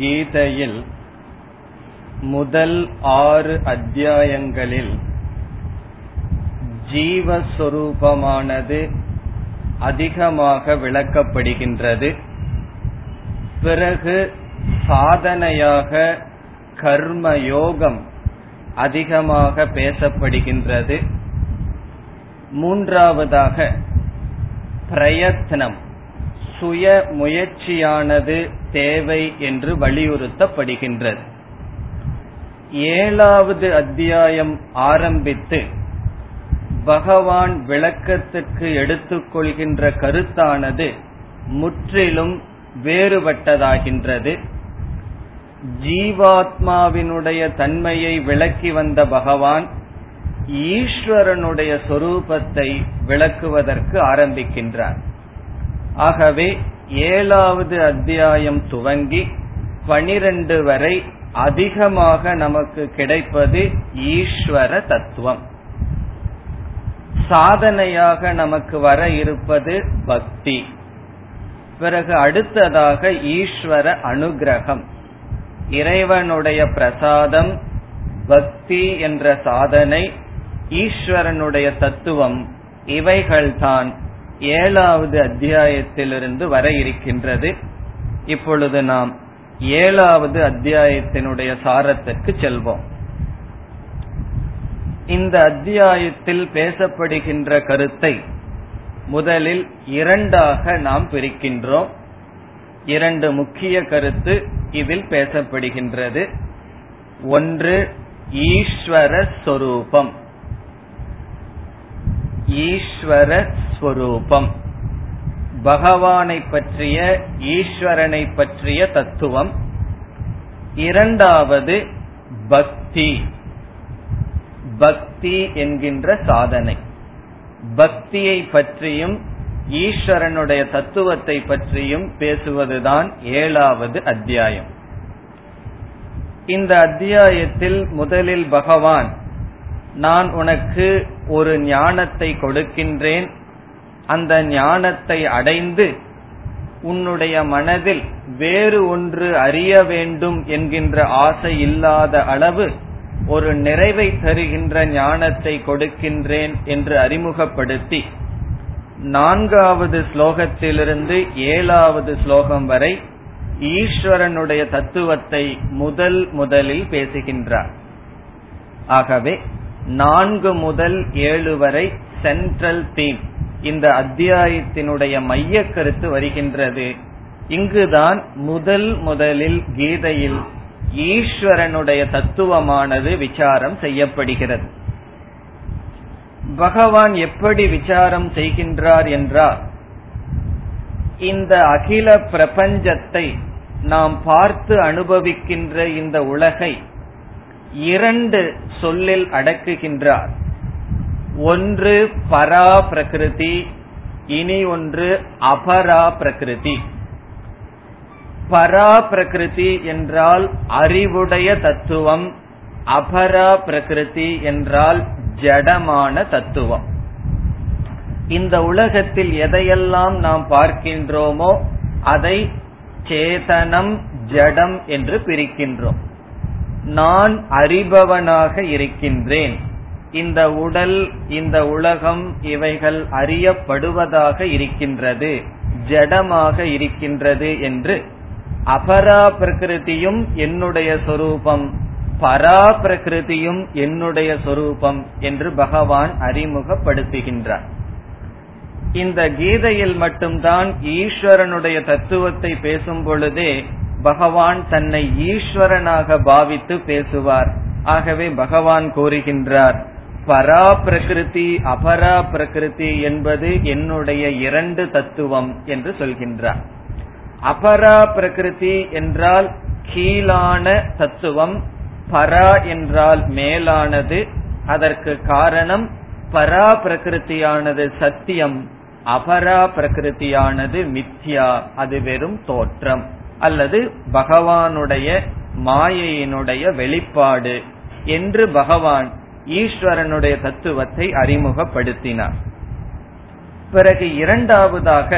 கீதையில் முதல் 6 அத்தியாயங்களில் ஜீவஸ்வரூபமானது அதிகமாக விளக்கப்படுகின்றது. பிறகு சாதனையாக கர்மயோகம் அதிகமாக பேசப்படுகின்றது. மூன்றாவதாக பிரயத்னம், சுய முயற்சியானது தேவை என்று வலியுறுத்தப்படுகின்றது. 7வது அத்தியாயம் ஆரம்பித்து பகவான் விளக்கத்துக்கு எடுத்துக்கொள்கின்ற கருத்தானது முற்றிலும் வேறுபட்டதாகின்றது. ஜீவாத்மாவினுடைய தன்மையை விளக்கி வந்த பகவான் ஈஸ்வரனுடைய சொரூபத்தை விளக்குவதற்கு ஆரம்பிக்கின்றார். ஆகவே 7வது அத்தியாயம் துவங்கி 12 வரை அதிகமாக நமக்கு கிடைப்பது ஈஸ்வர தத்துவம். சாதனையாக நமக்கு வர இருப்பது பக்தி. பிறகு அடுத்ததாக ஈஸ்வர அனுகிரகம், இறைவனுடைய பிரசாதம், பக்தி என்ற சாதனை, ஈஸ்வரனுடைய தத்துவம், இவைகள்தான் 7வது அத்தியாயத்திலிருந்து வர இருக்கின்றது. இப்பொழுது நாம் 7வது அத்தியாயத்தினுடைய சாரத்திற்கு செல்வோம். இந்த அத்தியாயத்தில் பேசப்படுகின்ற கருத்தை முதலில் இரண்டாக நாம் பிரிக்கின்றோம். 2 முக்கிய கருத்து இதில் பேசப்படுகின்றது. ஒன்று, ஈஸ்வரஸ்வரூபம். ஈஸ்வரஸ்வரூபம், பகவானை பற்றிய, ஈஸ்வரனை பற்றிய தத்துவம். இரண்டாவது பக்தி, பக்தி என்கின்ற சாதனை. பக்தியை பற்றியும் ஈஸ்வரனுடைய தத்துவத்தை பற்றியும் பேசுவதுதான் 7வது அத்தியாயம். இந்த அத்தியாயத்தில் முதலில் பகவான், நான் உனக்கு ஒரு ஞானத்தை கொடுக்கின்றேன், அந்த ஞானத்தை அடைந்து உன்னுடைய மனதில் வேறு ஒன்று அறிய வேண்டும் என்கின்ற ஆசை இல்லாத அளவு ஒரு நிறைவை தருகின்ற ஞானத்தை கொடுக்கின்றேன் என்று அறிமுகப்படுத்தி 4வது ஸ்லோகத்திலிருந்து 7வது ஸ்லோகம் வரை ஈஸ்வரனுடைய தத்துவத்தை முதலில் பேசுகின்றார். ஆகவே 4 முதல் 7 வரை சென்ட்ரல் தீம், இந்த அத்தியாயத்தினுடைய மைய கருத்து வருகின்றது. இங்குதான் முதலில் கீதையில் ஈஸ்வரனுடைய தத்துவமானது விசாரம் செய்யப்படுகிறது. பகவான் எப்படி விசாரம் செய்கின்றார் என்றால், இந்த அகில பிரபஞ்சத்தை நாம் பார்த்து அனுபவிக்கின்ற இந்த உலகை 2 சொல்லில் அடக்குகின்றார். ஒன்று பரா பிரகிருதி, இனி ஒன்று அபரா பிரகிருதி. பரா பிரகிருதி என்றால் அறிவுடைய தத்துவம், அபரா பிரகிருதி என்றால் ஜடமான தத்துவம். இந்த உலகத்தில் எதையெல்லாம் நாம் பார்க்கின்றோமோ அதை சேதனம், ஜடம் என்று பிரிக்கின்றோம். நான் அறிபவனாக இருக்கின்றேன், இந்த உடல், இந்த உலகம், இவைகள் அறியப்படுவதாக இருக்கின்றது, ஜடமாக இருக்கின்றது என்று. அபரா பிரகிருதியும் என்னுடைய சொரூபம், பரா பிரகிருதியும் என்னுடைய சொரூபம் என்று பகவான் அறிமுகப்படுத்துகின்றார். இந்த கீதையில் மட்டும்தான் ஈஸ்வரனுடைய தத்துவத்தை பேசும் பொழுதே பகவான் தன்னை ஈஸ்வரனாக பாவித்து பேசுவார். ஆகவே பகவான் கூறுகின்றார், பரா பிரகிருதி, அபரா பிரகிருதி என்பது என்னுடைய 2 தத்துவம் என்று சொல்கின்றார். அபரா பிரகிருதி என்றால் கீழான தத்துவம், பரா என்றால் மேலானது. அதற்கு காரணம், பரா பிரகிருதியானது சத்தியம், அபரா பிரகிருதியானது மித்யா, அது வெறும் தோற்றம் அல்லது பகவானுடைய மாயையினுடைய வெளிப்பாடு என்று பகவான் ஈஸ்வரனுடைய தத்துவத்தை அறிமுகப்படுத்தினார். பிறகு இரண்டாவதாக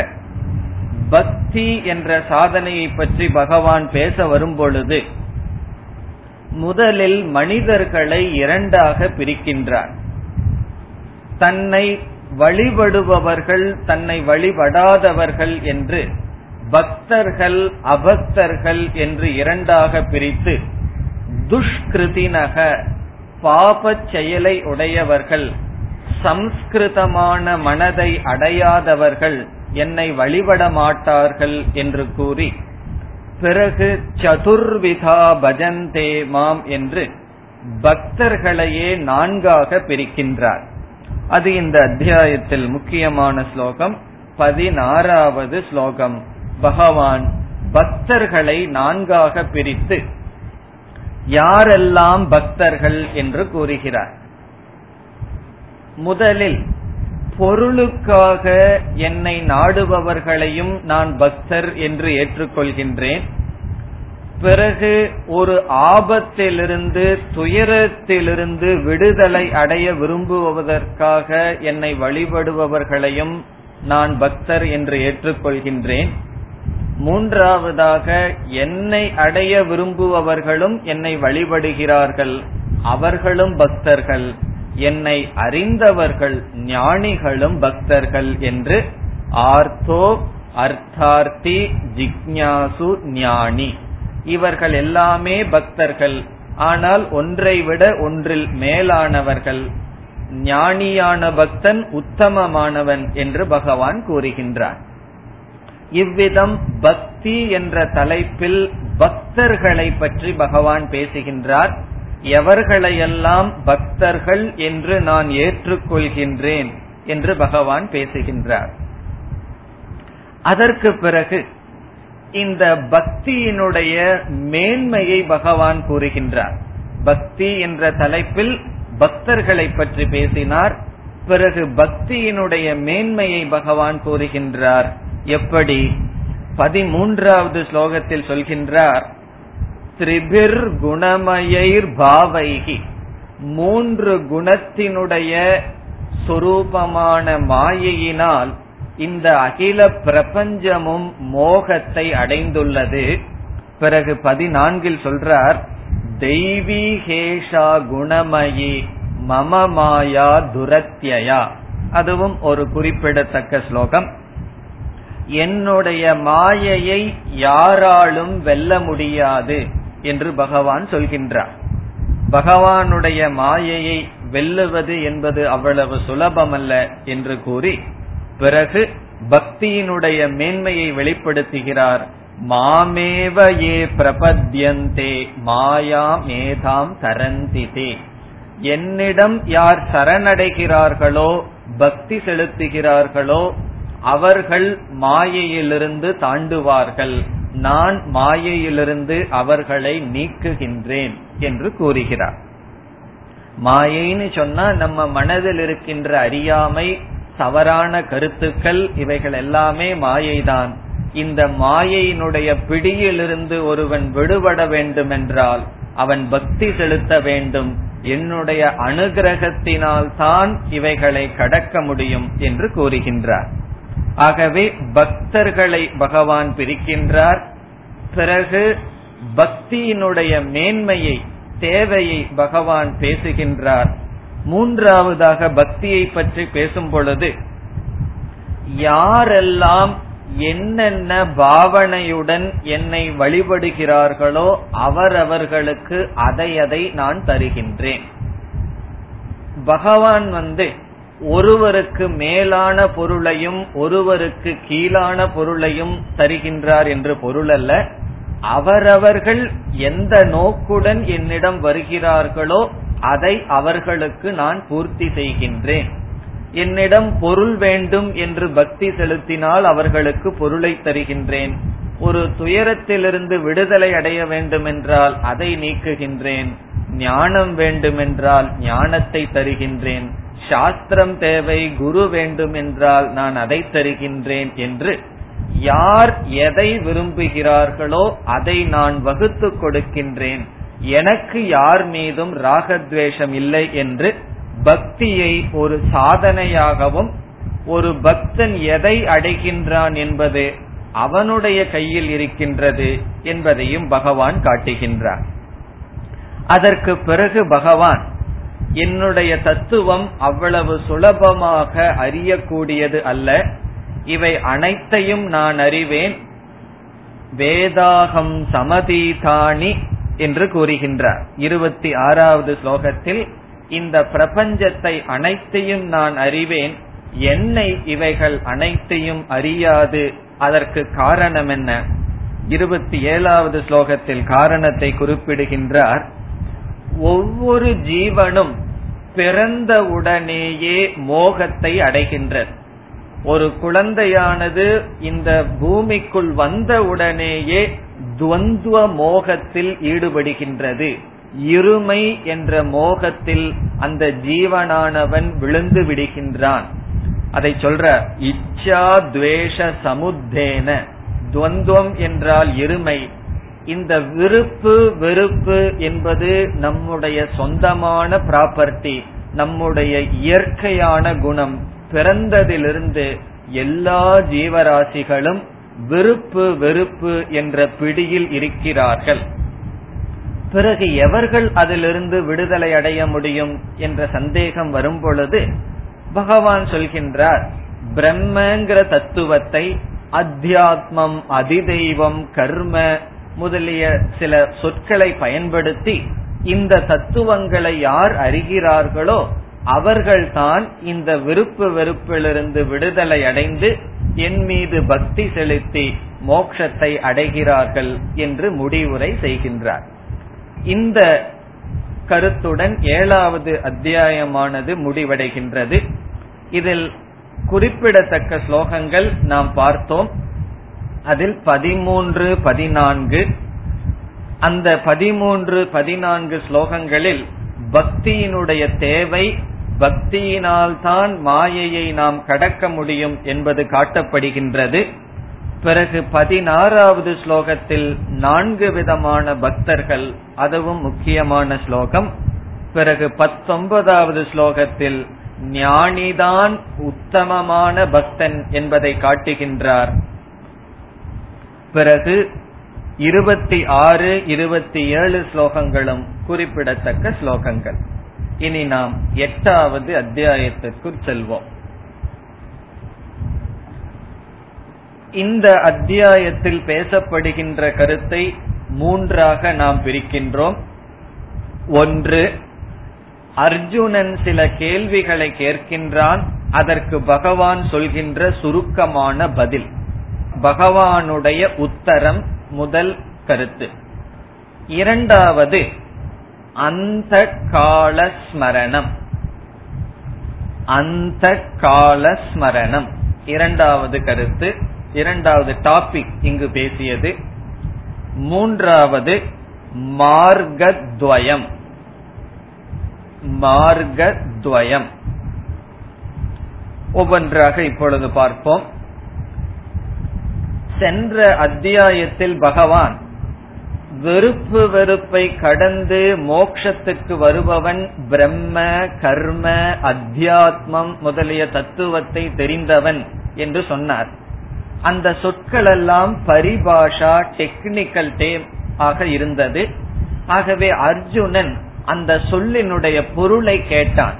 பக்தி என்ற சாதனையை பற்றி பகவான் பேச வரும் பொழுது முதலில் மனிதர்களை இரண்டாக பிரிக்கின்றார். தன்னை வழிபடுபவர்கள், தன்னை வழிபடாதவர்கள் என்று, பக்தர்கள் அபக்தர்கள் என்று இரண்டாக பிரித்து, துஷ்கிருதினக பாபச் செயலை உடையவர்கள், சம்ஸ்கிருதமான மனதை அடையாதவர்கள் என்னை வழிபட மாட்டார்கள் என்று கூறி, பிறகு சதுர்விதா பஜந்தே மாம் என்று பக்தர்களையே நான்காக பிரிக்கின்றார். அது இந்த அத்தியாயத்தில் முக்கியமான ஸ்லோகம், 16வது ஸ்லோகம். பகவான் பக்தர்களை நான்காக பிரித்து யாரெல்லாம் பக்தர்கள் என்று கூறுகிறார். முதலில் பொருளுக்காக என்னை நாடுபவர்களையும் நான் பக்தர் என்று ஏற்றுக்கொள்கின்றேன். பிறகு ஒரு ஆபத்திலிருந்து துயரத்திலிருந்து விடுதலை அடைய விரும்புவதற்காக என்னை வழிபடுபவர்களையும் நான் பக்தர் என்று ஏற்றுக்கொள்கின்றேன். மூன்றாவதாக என்னை அடைய விரும்புபவர்களும் என்னை வழிபடுகிறார்கள், அவர்களும் பக்தர்கள். என்னை அறிந்தவர்கள் ஞானிகளும் பக்தர்கள் என்று ஆர்த்தோ அர்த்தார்த்தி ஜிக்ஞாசு ஞானி இவர்கள் எல்லாமே பக்தர்கள். ஆனால் ஒன்றை விட ஒன்றில் மேலானவர்கள். ஞானியான பக்தன் உத்தமமானவன் என்று பகவான் கூறுகின்றார். இவ்விதம் பக்தி என்ற தலைப்பில் பக்தர்களை பற்றி பகவான் பேசுகின்றார். எவர்களையெல்லாம் பக்தர்கள் என்று நான் ஏற்றுக்கொள்கின்றேன் என்று பகவான் பேசுகின்றார். அதற்கு பிறகு இந்த பக்தியினுடைய மேன்மையை பகவான் கூறுகின்றார். பக்தி என்ற தலைப்பில் பக்தர்களை பற்றி பேசினார். பிறகு பக்தியினுடைய மேன்மையை பகவான் கூறுகின்றார். எப்படி? 13வது ஸ்லோகத்தில் சொல்கின்றார், திரிபிர் குணமயர் பாவைகி, 3 குணத்தினுடைய சொரூபமான மாயையினால் இந்த அகில பிரபஞ்சமும் மோகத்தை அடைந்துள்ளது. பிறகு 14ல் சொல்றார், தெய்வீ ஹேஷா குணமயி மம மாயா துரத்யயா. அதுவும் ஒரு குறிப்பிடத்தக்க ஸ்லோகம். என்னுடைய மாயையை யாராலும் வெல்ல முடியாது என்று பகவான் சொல்கின்றார். பகவானுடைய மாயையை வெல்லுவது என்பது அவ்வளவு சுலபமல்ல என்று கூறி, பிறகு பக்தியினுடைய மேன்மையை வெளிப்படுத்துகிறார். மாமேவயே பிரபத்யந்தே மாயா மேதாம் தரந்திதே, என்னிடம் யார் சரணடைகிறார்களோ பக்தி செலுத்துகிறார்களோ அவர்கள் மாயையிலிருந்து தாண்டுவார்கள், நான் மாயையிலிருந்து அவர்களை நீக்குகின்றேன் என்று கூறுகிறார். மாயைன்னு சொன்னா நம்ம மனதில் இருக்கின்ற அறியாமை, தவறான கருத்துக்கள், இவைகள் எல்லாமே மாயைதான். இந்த மாயையினுடைய பிடியிலிருந்து ஒருவன் விடுபட வேண்டும் என்றால் அவன் பக்தி செலுத்த வேண்டும். என்னுடைய அனுகிரகத்தினால் தான் இவைகளை கடக்க முடியும் என்று கூறுகின்றார். ஆகவே பக்தர்களை பகவான் பிரிக்கின்றார். பிறகு பக்தியினுடைய மேன்மையை, தேவையை பகவான் பேசுகின்றார். மூன்றாவதாக பக்தியை பற்றி பேசும் பொழுது யாரெல்லாம் என்னென்ன பாவனையுடன் என்னை வழிபடுகிறார்களோ அவரவர்களுக்கு அதை நான் தருகின்றேன். பகவான் ஒருவருக்கு மேலான பொருளையும் ஒருவருக்கு கீழான பொருளையும் தருகின்றார் என்று பொருள் அல்ல. அவரவர்கள் எந்த நோக்குடன் என்னிடம் வருகிறார்களோ அதை அவர்களுக்கு நான் பூர்த்தி செய்கின்றேன். என்னிடம் பொருள் வேண்டும் என்று பக்தி செலுத்தினால் அவர்களுக்கு பொருளை தருகின்றேன். ஒரு துயரத்திலிருந்து விடுதலை அடைய வேண்டுமென்றால் அதை நீக்குகின்றேன். ஞானம் வேண்டுமென்றால் ஞானத்தை தருகின்றேன். சாஸ்திரம் தேவை, குரு வேண்டும் என்றால் நான் அதை தருகின்றேன் என்று யார் எதை விரும்புகிறார்களோ அதை நான் வகுத்து கொடுக்கின்றேன். எனக்கு யார் மீதும் ராகத்வேஷம் இல்லை என்று பக்தியை ஒரு சாதனையாகவும், ஒரு பக்தன் எதை அடைகின்றான் என்பது அவனுடைய கையில் இருக்கின்றது என்பதையும் பகவான் காட்டுகின்றார். அதற்கு பிறகு பகவான் என்னுடைய தத்துவம் அவ்வளவு சுலபமாக அறியக்கூடியது அல்ல, இவை அனைத்தையும் நான் அறிவேன், வேதாகம் சமதீதானி என்று கூறுகின்றார். 26வது ஸ்லோகத்தில் இந்த பிரபஞ்சத்தை அனைத்தையும் நான் அறிவேன், என்னை இவைகள் அனைத்தையும் அறியாது, அதற்கு காரணம் என்ன? 27வது ஸ்லோகத்தில் காரணத்தை குறிப்பிடுகின்றார். ஒவ்வொரு ஜீவனும் பிறந்த உடனேயே மோகத்தை அடைகின்றது. ஒரு குழந்தையானது இந்த பூமிக்குள் வந்த உடனேயே துவந்துவ மோகத்தில் ஈடுபடுகின்றது. இருமை என்ற மோகத்தில் அந்த ஜீவனானவன் விழுந்து விடுகின்றான். அதை சொல்ற இச்சா துவேஷ சமுத்தேன, துவந்துவம் என்றால் இருமை. இந்த விருப்பு வெறுப்பு என்பது நம்முடைய சொந்தமான ப்ராப்பர்ட்டி, நம்முடைய இயற்கையான குணம். பிறந்ததிலிருந்து எல்லா ஜீவராசிகளும் விருப்பு வெறுப்பு என்ற பிடியில் இருக்கிறார்கள். பிறகு எவர்கள் அதிலிருந்து விடுதலை அடைய முடியும் என்ற சந்தேகம் வரும் பொழுது பகவான் சொல்கின்றார், பிரம்மங்கிற தத்துவத்தை அத்தியாத்மம் அதிதெய்வம் கர்ம முதலிய சில சொற்களை பயன்படுத்தி இந்த தத்துவங்களை யார் அறிகிறார்களோ அவர்கள்தான் இந்த விருப்பு வெறுப்பிலிருந்து விடுதலை அடைந்து என் மீது பக்தி செலுத்தி மோட்சத்தை அடைகிறார்கள் என்று முடிவுரை செய்கின்றார். இந்த கருத்துடன் 7வது அத்தியாயமானது முடிவடைகின்றது. இதில் குறிப்பிடத்தக்க ஸ்லோகங்கள் நாம் பார்த்தோம். அதில் 13, 14, அந்த 13, 14 ஸ்லோகங்களில் பக்தியினுடைய தேவை, பக்தியினால் தான் மாயையை நாம் கடக்க முடியும் என்பது காட்டப்படுகின்றது. பிறகு 16வது ஸ்லோகத்தில் 4 விதமான பக்தர்கள், அதுவும் முக்கியமான ஸ்லோகம். பிறகு 19வது ஸ்லோகத்தில் ஞானிதான் உத்தமமான பக்தன் என்பதை காட்டுகின்றார். பிறகு 26, 27 ஸ்லோகங்களும் குறிப்பிடத்தக்க ஸ்லோகங்கள். இனி நாம் 8வது அத்தியாயத்திற்கு செல்வோம். இந்த அத்தியாயத்தில் பேசப்படுகின்ற கருத்தை 3ஆக நாம் பிரிக்கின்றோம். 1, அர்ஜுனன் சில கேள்விகளை கேட்கின்றான். அதற்கு பகவான் சொல்கின்ற சுருக்கமான பதில், பகவானுடைய உத்தரம், முதல் கருத்து. 2வது அந்த கால ஸ்மரணம், அந்த கால ஸ்மரணம் 2வது கருத்து, 2வது டாபிக் இங்கு பேசியது. 3வது மார்கத்வயம், மார்கத்வயம் ஒவ்வொன்றாக இப்பொழுது பார்ப்போம். சென்ற அத்தியாயத்தில் பகவான் வெறுப்பு வெறுப்பை கடந்து மோட்சத்துக்கு வருபவன் பிரம்ம கர்ம அத்தியாத்மம் முதலிய தத்துவத்தை தெரிந்தவன் என்று சொன்னார். அந்த சொற்கள் எல்லாம் பரிபாஷா டெக்னிக்கல் டேம் ஆக இருந்தது. ஆகவே அர்ஜுனன் அந்த சொல்லினுடைய பொருளை கேட்டான்.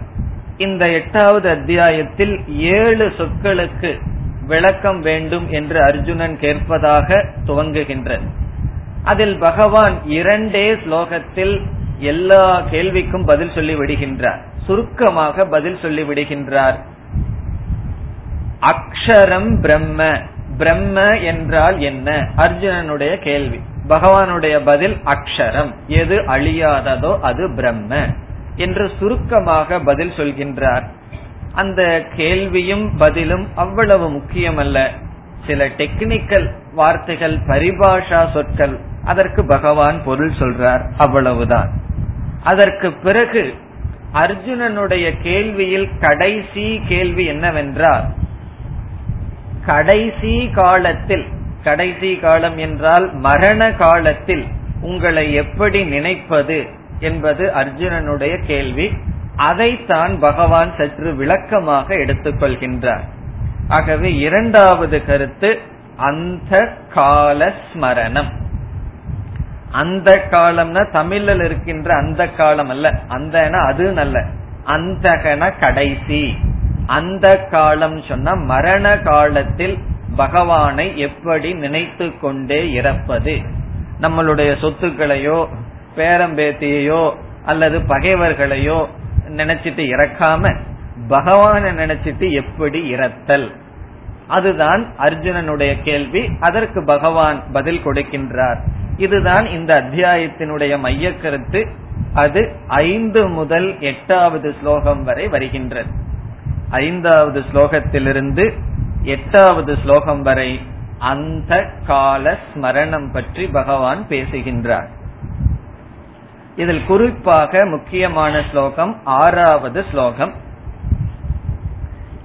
இந்த 8வது அத்தியாயத்தில் 7 சொற்களுக்கு விளக்கம் வேண்டும் என்று அர்ஜுனன் கேட்பதாக துவங்குகின்றது. அதில் பகவான் 2 ஸ்லோகத்தில் எல்லா கேள்விக்கும் பதில் சொல்லி விடுகின்றார், சுருக்கமாக பதில் சொல்லி விடுகின்றார். அக்ஷரம் பிரம்ம, பிரம்ம என்றால் என்ன? அர்ஜுனனுடைய கேள்வி. பகவானுடைய பதில் அக்ஷரம், எது அழியாததோ அது பிரம்ம என்று சுருக்கமாக பதில் சொல்கின்றார். அந்த கேள்வியும் பதிலும் அவ்வளவு முக்கியமல்ல. சில டெக்னிக்கல் வார்த்தைகள், பரிபாஷா சொற்கள், அதற்கு பகவான் பொருள் சொல்றார், அவ்வளவுதான். அதற்கு பிறகு அர்ஜுனனுடைய கேள்வியில் கடைசி கேள்வி என்னவென்றால், கடைசி காலத்தில், கடைசி காலம் என்றால் மரண காலத்தில் உங்களை எப்படி நினைப்பது என்பது அர்ஜுனனுடைய கேள்வி. அதைத்தான் பகவான் சற்று விளக்கமாக எடுத்துக்கொள்கின்றார். ஆகவே 2வது கருத்து அந்த கால ஸ்மரணம். அந்த காலம்னா தமிழில் இருக்கின்ற அந்த காலம் அல்ல, அந்த அது நல்ல அந்த கடைசி அந்த காலம் சொன்னா மரண காலத்தில் பகவானை எப்படி நினைத்து கொண்டே இறப்பது. நம்மளுடைய சொத்துக்களையோ பேரம்பேத்தியையோ அல்லது பகைவர்களையோ நினைச்சிட்டு இறக்காம பகவானை நினைச்சிட்டு எப்படி இறத்தல், அதுதான் அர்ஜுனனுடைய கேள்வி. அதற்கு பகவான் பதில் கொடுக்கின்றார். இதுதான் இந்த அத்தியாயத்தினுடைய மைய கருத்து. அது 5 முதல் 8வது ஸ்லோகம் வரை வருகின்றது. 5வது ஸ்லோகத்திலிருந்து 8வது ஸ்லோகம் வரை அந்த கால ஸ்மரணம் பற்றி பகவான் பேசுகின்றார். இதில் குறிப்பாக முக்கியமான ஸ்லோகம் 6வது ஸ்லோகம்.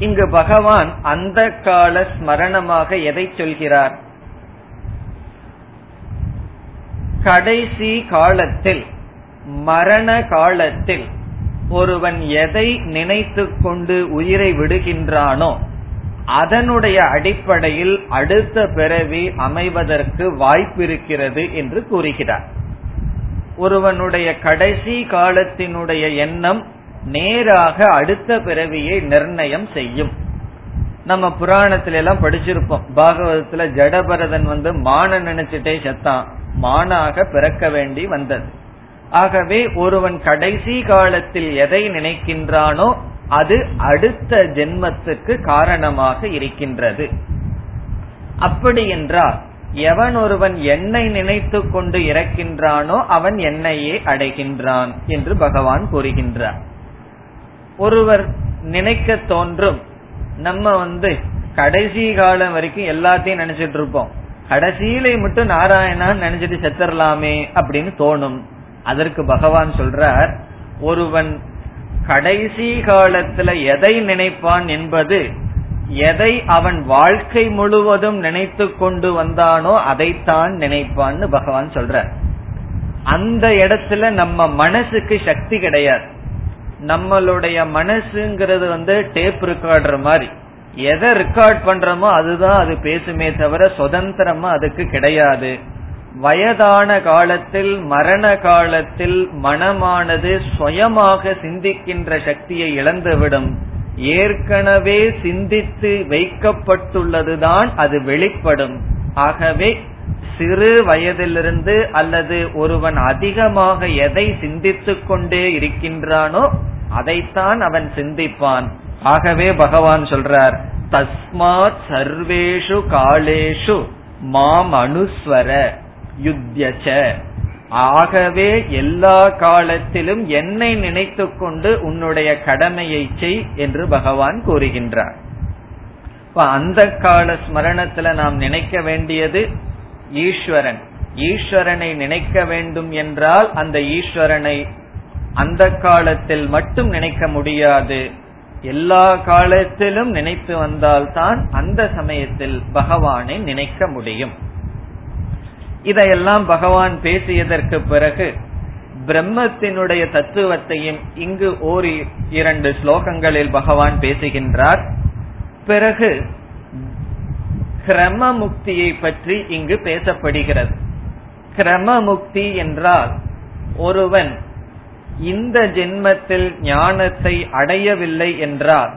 இங்கு பகவான் அந்த கால ஸ்மரணமாக எதை சொல்கிறார்? கடைசி காலத்தில், மரண காலத்தில் ஒருவன் எதை நினைத்து கொண்டு உயிரை விடுகின்றானோ அதனுடைய அடிப்படையில் அடுத்த பிறவி அமைவதற்கு வாய்ப்பிருக்கிறது என்று கூறுகிறார். ஒருவனுடைய கடைசி காலத்தினுடைய எண்ணம் நேராக அடுத்த பிறவியை நிர்ணயம் செய்யும். நம்ம புராணத்தில எல்லாம் படிச்சிருப்போம், பாகவதத்துல ஜடபரதன் வந்து மான நினைச்சிட்டே செத்தான், மானாக பிறக்க வேண்டி வந்தது. ஆகவே ஒருவன் கடைசி காலத்தில் எதை நினைக்கின்றானோ அது அடுத்த ஜென்மத்துக்கு காரணமாக இருக்கின்றது. அப்படி என்றால் எவன் ஒருவன் என்னை நினைத்து கொண்டு இறக்கின்றானோ அவன் என்னையே அடைகின்றான் என்று பகவான் கூறுகின்றார். ஒருவர் நினைக்க தோன்றும், நம்ம வந்து கடைசி காலம் வரைக்கும் எல்லாத்தையும் நினைச்சிட்டு இருப்போம், கடைசியிலே மட்டும் நாராயணான்னு நினைச்சிட்டு செத்துடலாமே அப்படின்னு தோணும். அதற்கு பகவான் சொல்றார், ஒருவன் கடைசி காலத்துல எதை நினைப்பான் என்பது எதை அவன் வாழ்க்கை முழுவதும் நினைத்து கொண்டு வந்தானோ அதைத்தான் நினைப்பான்னு பகவான் சொல்றார். அந்த இடத்துல நம்ம மனசுக்கு சக்தி கிடையாது. நம்மளுடைய மனசுங்கிறது வந்து டேப் ரெக்கார்டர் மாதிரி, எதை ரெக்கார்ட் பண்றோமோ அதுதான் அது பேசுமே தவிர சுதந்திரமா அதுக்கு கிடையாது. வயதான காலத்தில், மரண காலத்தில் மனமானது சுயமாக சிந்திக்கின்ற சக்தியை இழந்துவிடும். ஏற்கனவே சிந்தித்து வைக்கப்பட்டுள்ளதுதான் அது வெளிப்படும். ஆகவே சிறு வயதிலிருந்து அல்லது ஒருவன் அதிகமாக எதை சிந்தித்து கொண்டே இருக்கின்றானோ அதைத்தான் அவன் சிந்திப்பான். ஆகவே பகவான் சொல்றார், தஸ்மாத் சர்வேஷு காலேஷு மாம் அனுஸ்வர யுத்யச. ஆகவே எல்லா காலத்திலும் என்னை நினைத்து கொண்டு உன்னுடைய கடமையை செய் என்று பகவான் கூறுகின்றார். அந்த கால ஸ்மரணத்துல நாம் நினைக்க வேண்டியது ஈஸ்வரன். ஈஸ்வரனை நினைக்க வேண்டும் என்றால் அந்த ஈஸ்வரனை அந்த காலத்தில் மட்டும் நினைக்க முடியாது. எல்லா காலத்திலும் நினைத்து வந்தால்தான் அந்த சமயத்தில் பகவானை நினைக்க முடியும். இதையெல்லாம் பகவான் பேசியதற்கு பிறகு பிரம்மத்தினுடைய தத்துவத்தையும் இங்கு 1-2 ஸ்லோகங்களில் பகவான் பேசுகின்றார். பிறகு கிரம முக்தியை பற்றி இங்கு பேசப்படுகிறது. கிரம முக்தி என்றால் ஒருவன் இந்த ஜென்மத்தில் ஞானத்தை அடையவில்லை என்றால்,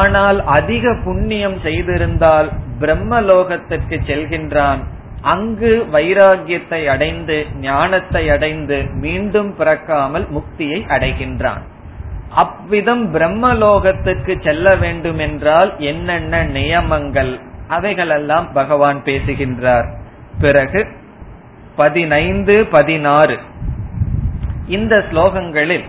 ஆனால் அதிக புண்ணியம் செய்திருந்தால் பிரம்மலோகத்திற்கு செல்கின்றான். அங்கு வைராகியத்தை அடைந்து ஞானத்தை அடைந்து மீண்டும் பிறக்காமல் முக்தியை அடைகின்றான். அவ்விதம் பிரம்மலோகத்துக்கு செல்ல வேண்டும் என்றால் என்னென்ன நியமங்கள், அவைகளெல்லாம் பகவான் பேசுகின்றார். பிறகு 15, 16 இந்த ஸ்லோகங்களில்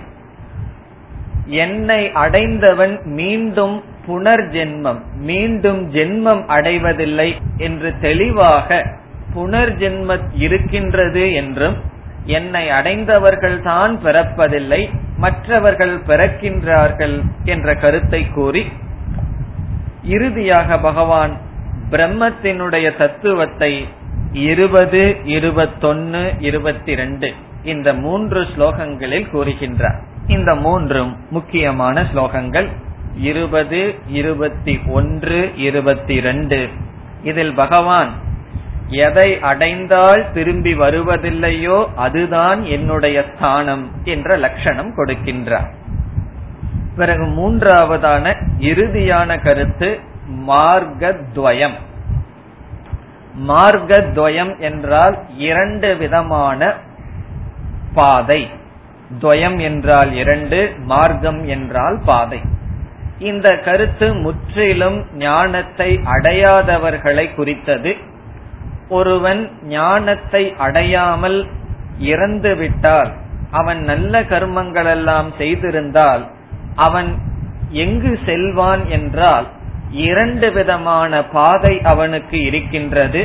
என்னை அடைந்தவன் மீண்டும் புனர்ஜென்மம், மீண்டும் ஜென்மம் அடைவதில்லை என்று தெளிவாக புனர்ஜென்மம் இருக்கின்றது என்றும், என்னை அடைந்தவர்கள் தான் பிறப்பதில்லை, மற்றவர்கள் பிறக்கின்றார்கள் என்ற கருத்தை கூறி, இறுதியாக பகவான் பிரம்மத்தினுடைய தத்துவத்தை 20, 21, 22 இந்த 3 ஸ்லோகங்களில் கூறுகின்றார். இந்த 3 முக்கியமான ஸ்லோகங்கள் 20, 21, 22 இதில் பகவான் எதை அடைந்தால் திரும்பி வருவதில்லையோ அதுதான் என்னுடைய ஸ்தானம் என்ற லட்சணம் கொடுக்கின்றார். பிறகு மூன்றாவதான இறுதியான கருத்து மார்கத்வயம். மார்கத்வயம் என்றால் இரண்டு விதமான பாதை. துவயம் என்றால் இரண்டு, மார்க்கம் என்றால் பாதை. இந்த கருத்து முற்றிலும் ஞானத்தை அடையாதவர்களை குறித்தது. ஒருவன் ஞானத்தை அடையாமல் இறந்துவிட்டால், அவன் நல்ல கர்மங்கள் எல்லாம் செய்திருந்தால் அவன் எங்கு செல்வான் என்றால் இரண்டு விதமான பாதை அவனுக்கு இருக்கின்றது.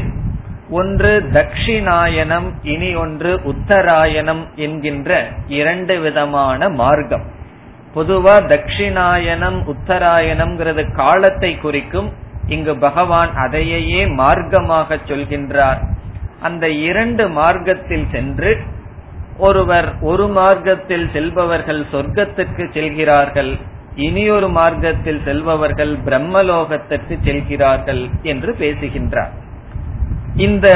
ஒன்று தட்சிணாயனம், இனி ஒன்று உத்தராயணம் என்கின்ற இரண்டு விதமான மார்க்கம். பொதுவா தட்சிணாயனம் உத்தராயணம் காலத்தை குறிக்கும். இங்கு பகவான் அதையே மார்க்கமாக சொல்கின்றார். அந்த இரண்டு மார்க்கத்தில் சென்று ஒருவர், ஒரு மார்க்கத்தில் செல்பவர்கள் சொர்க்கத்துக்கு செல்கிறார்கள், இனியொரு மார்க்கத்தில் செல்பவர்கள் பிரம்மலோகத்திற்கு செல்கிறார்கள் என்று பேசுகின்றார். இந்த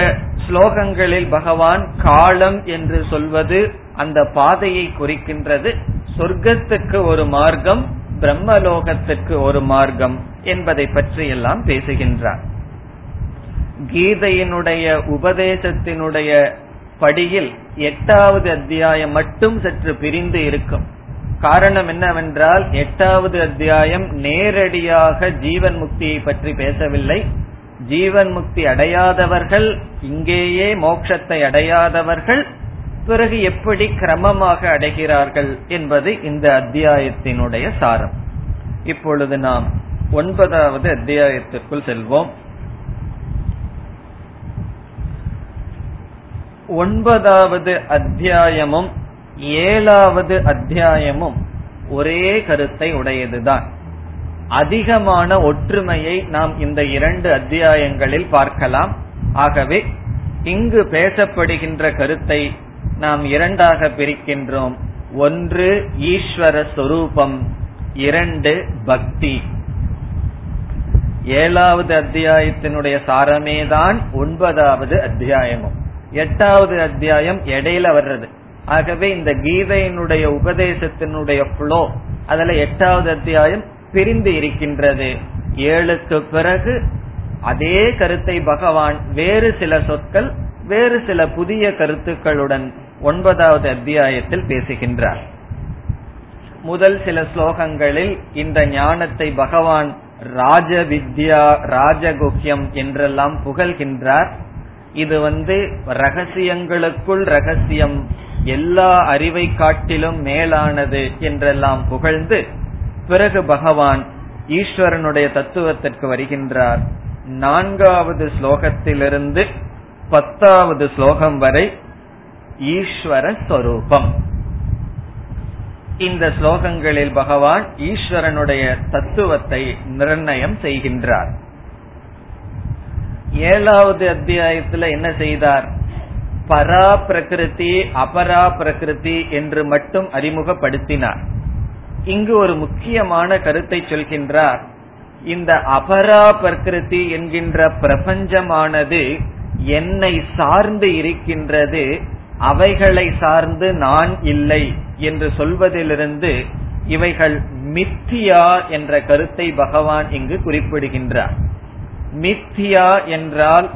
ஸ்லோகங்களில் பகவான் காலம் என்று சொல்வது அந்த பாதையை குறிக்கின்றது. சொர்க்கத்துக்கு ஒரு மார்க்கம், பிரம்மலோகத்துக்கு ஒரு மார்க்கம் என்பதை பற்றி எல்லாம் பேசுகின்றார். கீதையினுடைய உபதேசத்தினுடைய படியில் 8வது அத்தியாயம் மட்டும் சற்று பிரிந்து இருக்கும். காரணம் என்னவென்றால் 8வது அத்தியாயம் நேரடியாக ஜீவன் முக்தியை பற்றி பேசவில்லை. ஜீவன் முக்தி அடையாதவர்கள், இங்கேயே மோட்சத்தை அடையாதவர்கள் பிறகு எப்படி கிரமமாக அடைகிறார்கள் என்பது இந்த அத்தியாயத்தினுடைய சாரம். இப்பொழுது நாம் 9வது அத்தியாயத்திற்குள் செல்வோம். 9வது அத்தியாயமும் 7வது அத்தியாயமும் ஒரே கருத்தை உடையதுதான். அதிகமான ஒற்றுமையை நாம் இந்த இரண்டு அத்தியாயங்களில் பார்க்கலாம். ஆகவே இங்கு பேசப்படுகின்ற கருத்தை நாம் இரண்டாக பிரிக்கின்றோம். ஒன்று ஈஸ்வர சொரூபம், இரண்டு பக்தி. 7வது அத்தியாயத்தினுடைய சாரமேதான் 9வது அத்தியாயமும். 8வது அத்தியாயம் இடையில வர்றது. ஆகவே இந்த கீதையினுடைய உபதேசத்தினுடைய ஃப்ளோ அதுல 8வது அத்தியாயம் பிரிந்து இருக்கின்றது. 7க்கு பிறகு அதே கருத்தை பகவான் வேறு சில சொற்கள், வேறு சில புதிய கருத்துக்களுடன் 9வது அத்தியாயத்தில் பேசுகின்றார். முதல் சில ஸ்லோகங்களில் இந்த ஞானத்தை பகவான் ராஜவித்யா ராஜகுஹ்யம் என்றெல்லாம் புகழ்கின்றார். இது ரகசியங்களுக்குள் ரகசியம், எல்லா அறிவை காட்டிலும் மேலானது என்றெல்லாம் புகழ்ந்து பிறகு பகவான் ஈஸ்வரனுடைய தத்துவத்திற்கு வருகின்றார். 4வது ஸ்லோகத்திலிருந்து 10வது ஸ்லோகம் வரை ஈஸ்வர ஸ்வரூபம். இந்த ஸ்லோகங்களில் பகவான் ஈஸ்வரனுடைய தத்துவத்தை நிர்ணயம் செய்கின்றார். 7வது அத்தியாயத்தில் என்ன செய்தார்? பரா பிரகிருதி அபரா பிரகிருதி என்று மட்டும் அறிமுகப்படுத்தினார். இங்கு ஒரு முக்கியமான கருத்தை சொல்கின்றார். இந்த அபரா பிரகிருதி என்கின்ற பிரபஞ்சமானது என்னை சார்ந்து இருக்கின்றது, அவைகளை சார்ந்து நான் இல்லை என்று சொல்வதிலிருந்து இவைகள் மித்தியா என்ற கருத்தை பகவான் இங்கு குறிப்பிடுகின்றார். மித்தியா என்றால்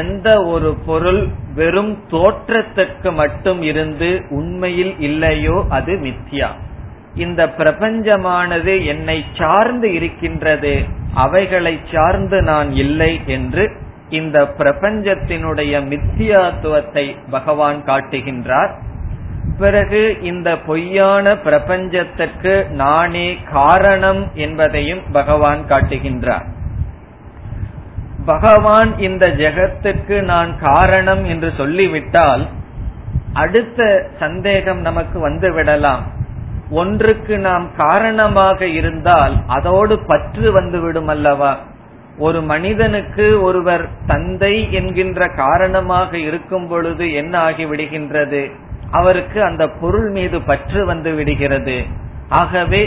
எந்த ஒரு பொருள் வெறும் தோற்றத்திற்கு மட்டும் இருந்து உண்மையில் இல்லையோ அது மித்தியா. இந்த பிரபஞ்சமானது என்னை சார்ந்து இருக்கின்றது, அவைகளை சார்ந்து நான் இல்லை என்று இந்த பிரபஞ்சத்தினுடைய மித்தியாத்துவத்தை பகவான் காட்டுகின்றார். பிறகு இந்த பொய்யான பிரபஞ்சத்திற்கு நானே காரணம் என்பதையும் பகவான் காட்டுகின்றார். பகவான் இந்த ஜெகத்துக்கு நான் காரணம் என்று சொல்லிவிட்டால் அடுத்த சந்தேகம் நமக்கு வந்துவிடலாம். ஒன்றுக்கு நாம் காரணமாக இருந்தால் அதோடு பற்று வந்துவிடும் அல்லவா? ஒரு மனிதனுக்கு ஒருவர் தந்தை என்கின்ற காரணமாக இருக்கும் பொழுது என்ன ஆகிவிடுகின்றது? அவருக்கு அந்த பொருள் மீது பற்று வந்து விடுகிறது. ஆகவே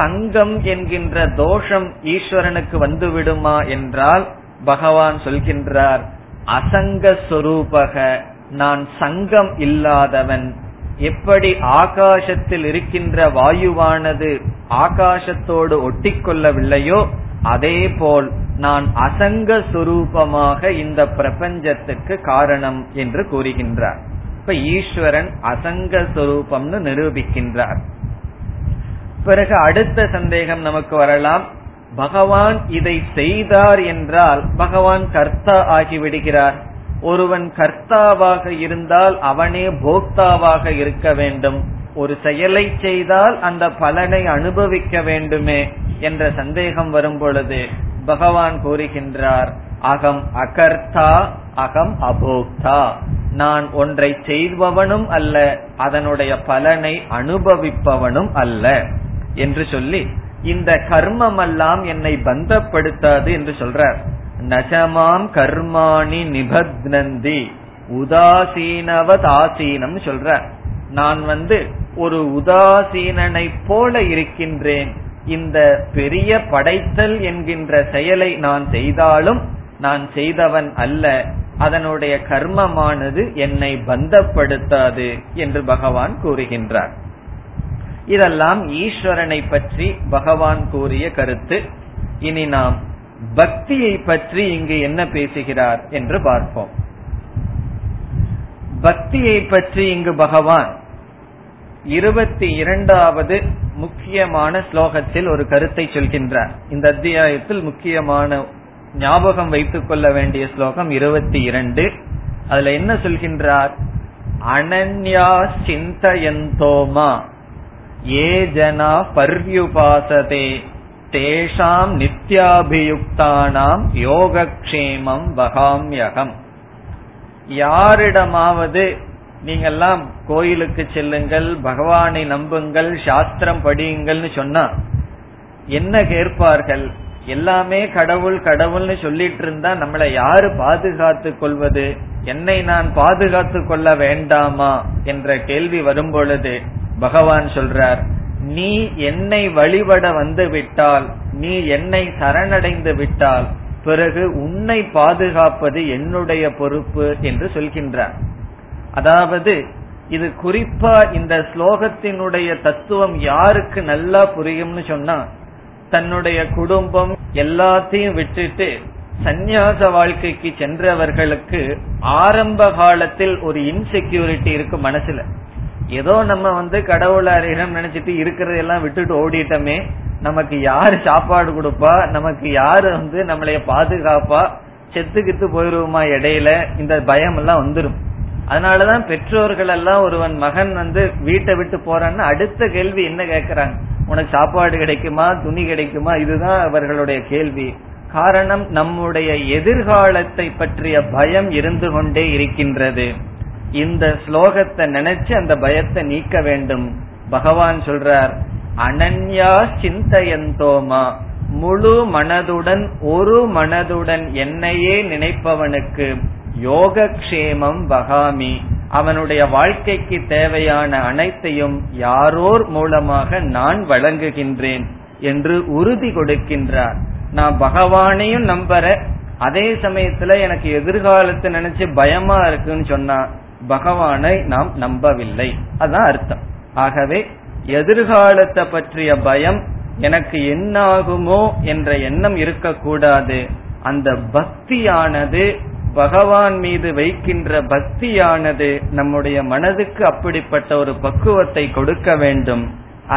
சங்கம் என்கின்ற தோஷம் ஈஸ்வரனுக்கு வந்துவிடுமா என்றால் பகவான் சொல்கின்றார், அசங்க சொரூபக, நான் சங்கம் இல்லாதவன். எப்படி ஆகாசத்தில் இருக்கின்ற வாயுவானது ஆகாசத்தோடு ஒட்டிக்கொள்ளவில்லையோ அதே போல் நான் அசங்க சுரூபமாக இந்த பிரபஞ்சத்துக்கு காரணம் என்று கூறுகின்றார். இப்ப ஈஸ்வரன் அசங்க சுரூபம்னு நிரூபிக்கின்றார். பிறகு அடுத்த சந்தேகம் நமக்கு வரலாம், பகவான் இதை செய்தார் என்றால் பகவான் கர்த்தா ஆகிவிடுகிறார். ஒருவன் கர்த்தாவாக இருந்தால் அவனே போக்தாவாக இருக்க வேண்டும். ஒரு செயலை செய்தால் அந்த பலனை அனுபவிக்க வேண்டுமே என்ற சந்தேகம் வரும் பொழுது பகவான் கூறுகின்றார், அகம் அகர்த்தா அகம் அபோக்தா, நான் ஒன்றை செய்பவனும் அல்ல, அதனுடைய பலனை அனுபவிப்பவனும் அல்ல என்று சொல்லி, இந்த கர்மம் எல்லாம் என்னை பந்தப்படுத்தாது என்று சொல்றார். நஜமாம் கர்மாணி நிபத்னந்தி உதாசீனவதாசீனம் சொல்றார். நான் ஒரு உதாசீனனை போல இருக்கின்றேன். இந்த பெரிய படைத்தல் என்கின்ற செயலை நான் செய்தாலும் நான் செய்தவன் அல்ல, அதனுடைய கர்மமானது என்னை பந்தப்படுத்தாது என்று பகவான் கூறுகின்றார். இதெல்லாம் ஈஸ்வரனை பற்றி பகவான் கூறிய கருத்து. இனி நாம் பக்தியை பற்றி இங்கு என்ன பேசுகிறார் என்று பார்ப்போம். பக்தியை பற்றி இங்கு பகவான் 22வது முக்கியமான ஸ்லோகத்தில் ஒரு கருத்தை சொல்கின்றார். இந்த அத்தியாயத்தில் முக்கியமான ஞாபகம் வைத்துக் கொள்ள வேண்டிய ஸ்லோகம் 22. அதுல என்ன சொல்கின்றார்? அனன்யா சிந்தயந்தோமா ஏ ஜனா பர்யுபாசதே தேஷாம் நித்யாபியுக்தானாம் யோகக்ஷேமம் வகாம்யகம். யாரிடமாவது நீங்கெல்லாம் கோயிலுக்கு செல்லுங்கள், பகவானை நம்புங்கள், சாஸ்திரம் படியுங்கள்னு சொன்னா என்ன கேட்பார்கள்? எல்லாமே கடவுள் கடவுள்னு சொல்லிட்டு இருந்தா நம்மளை யாரு பாதுகாத்து கொள்வது? என்னை நான் பாதுகாத்து கொள்ள வேண்டாமா என்ற கேள்வி வரும் பொழுது பகவான் சொல்றார், நீ என்னை வழிபட வந்து விட்டால், நீ என்னை சரணடைந்து விட்டால் பிறகு உன்னை பாதுகாப்பது என்னுடைய பொறுப்பு என்று சொல்கின்றார். அதாவது இது குறிப்பா இந்த ஸ்லோகத்தினுடைய தத்துவம் யாருக்கு நல்லா புரியும்னு சொன்னா, தன்னுடைய குடும்பம் எல்லாத்தையும் விட்டுட்டு சந்நியாச வாழ்க்கைக்கு சென்றவர்களுக்கு ஆரம்ப காலத்தில் ஒரு இன்செக்யூரிட்டி இருக்கு மனசுல. ஏதோ நம்ம கடவுளாரிடம் நினைச்சிட்டு இருக்கிறதெல்லாம் விட்டுட்டு ஓடிட்டோமே, நமக்கு யாரு சாப்பாடு கொடுப்பா, நமக்கு யாரு நம்மளைய பாதுகாப்பா, செத்துக்கிட்டு போயிருவோமா இடையில, இந்த பயம் எல்லாம் வந்துடும். அதனாலதான் பெற்றோர்கள் எல்லாம் ஒருவன் மகன் வீட்டை விட்டு போறான்னு அடுத்த கேள்வி என்ன கேக்குறாங்க? உனக்கு சாப்பாடு கிடைக்குமா, துணி கிடைக்குமா? இதுதான் அவர்களுடைய கேள்வி. காரணம், நம்முடைய எதிர்காலத்தை பற்றிய பயம் இருந்து கொண்டே இருக்கின்றது. இந்த ஸ்லோகத்தை நினைச்சு அந்த பயத்தை நீக்க வேண்டும். பகவான் சொல்றார், அனன்யா சிந்தயந்தோமா, முழு மனதுடன் ஒரு மனதுடன் என்னையே நினைப்பவனுக்கு யோகக்ஷேமம் வகாமி, அவனுடைய வாழ்க்கைக்கு தேவையான அனைத்தையும் யாரோர் மூலமாக நான் வழங்குகின்றேன் என்று உறுதி கொடுக்கின்றார். நான் பகவானையும் நம்புற, அதே சமயத்துல எனக்கு எதிர்காலத்தை நினைச்சு பயமா இருக்குன்னு சொன்னா பகவானை நாம் நம்பவில்லை, அதான் அர்த்தம். ஆகவே எதிர்காலத்தை பற்றிய பயம், எனக்கு என்னாகுமோ என்ற எண்ணம் இருக்கக்கூடாது. அந்த பக்தியானது, பகவான் மீது வைக்கின்ற பக்தியானது நம்முடைய மனதுக்கு அப்படிப்பட்ட ஒரு பக்குவத்தை கொடுக்க வேண்டும்.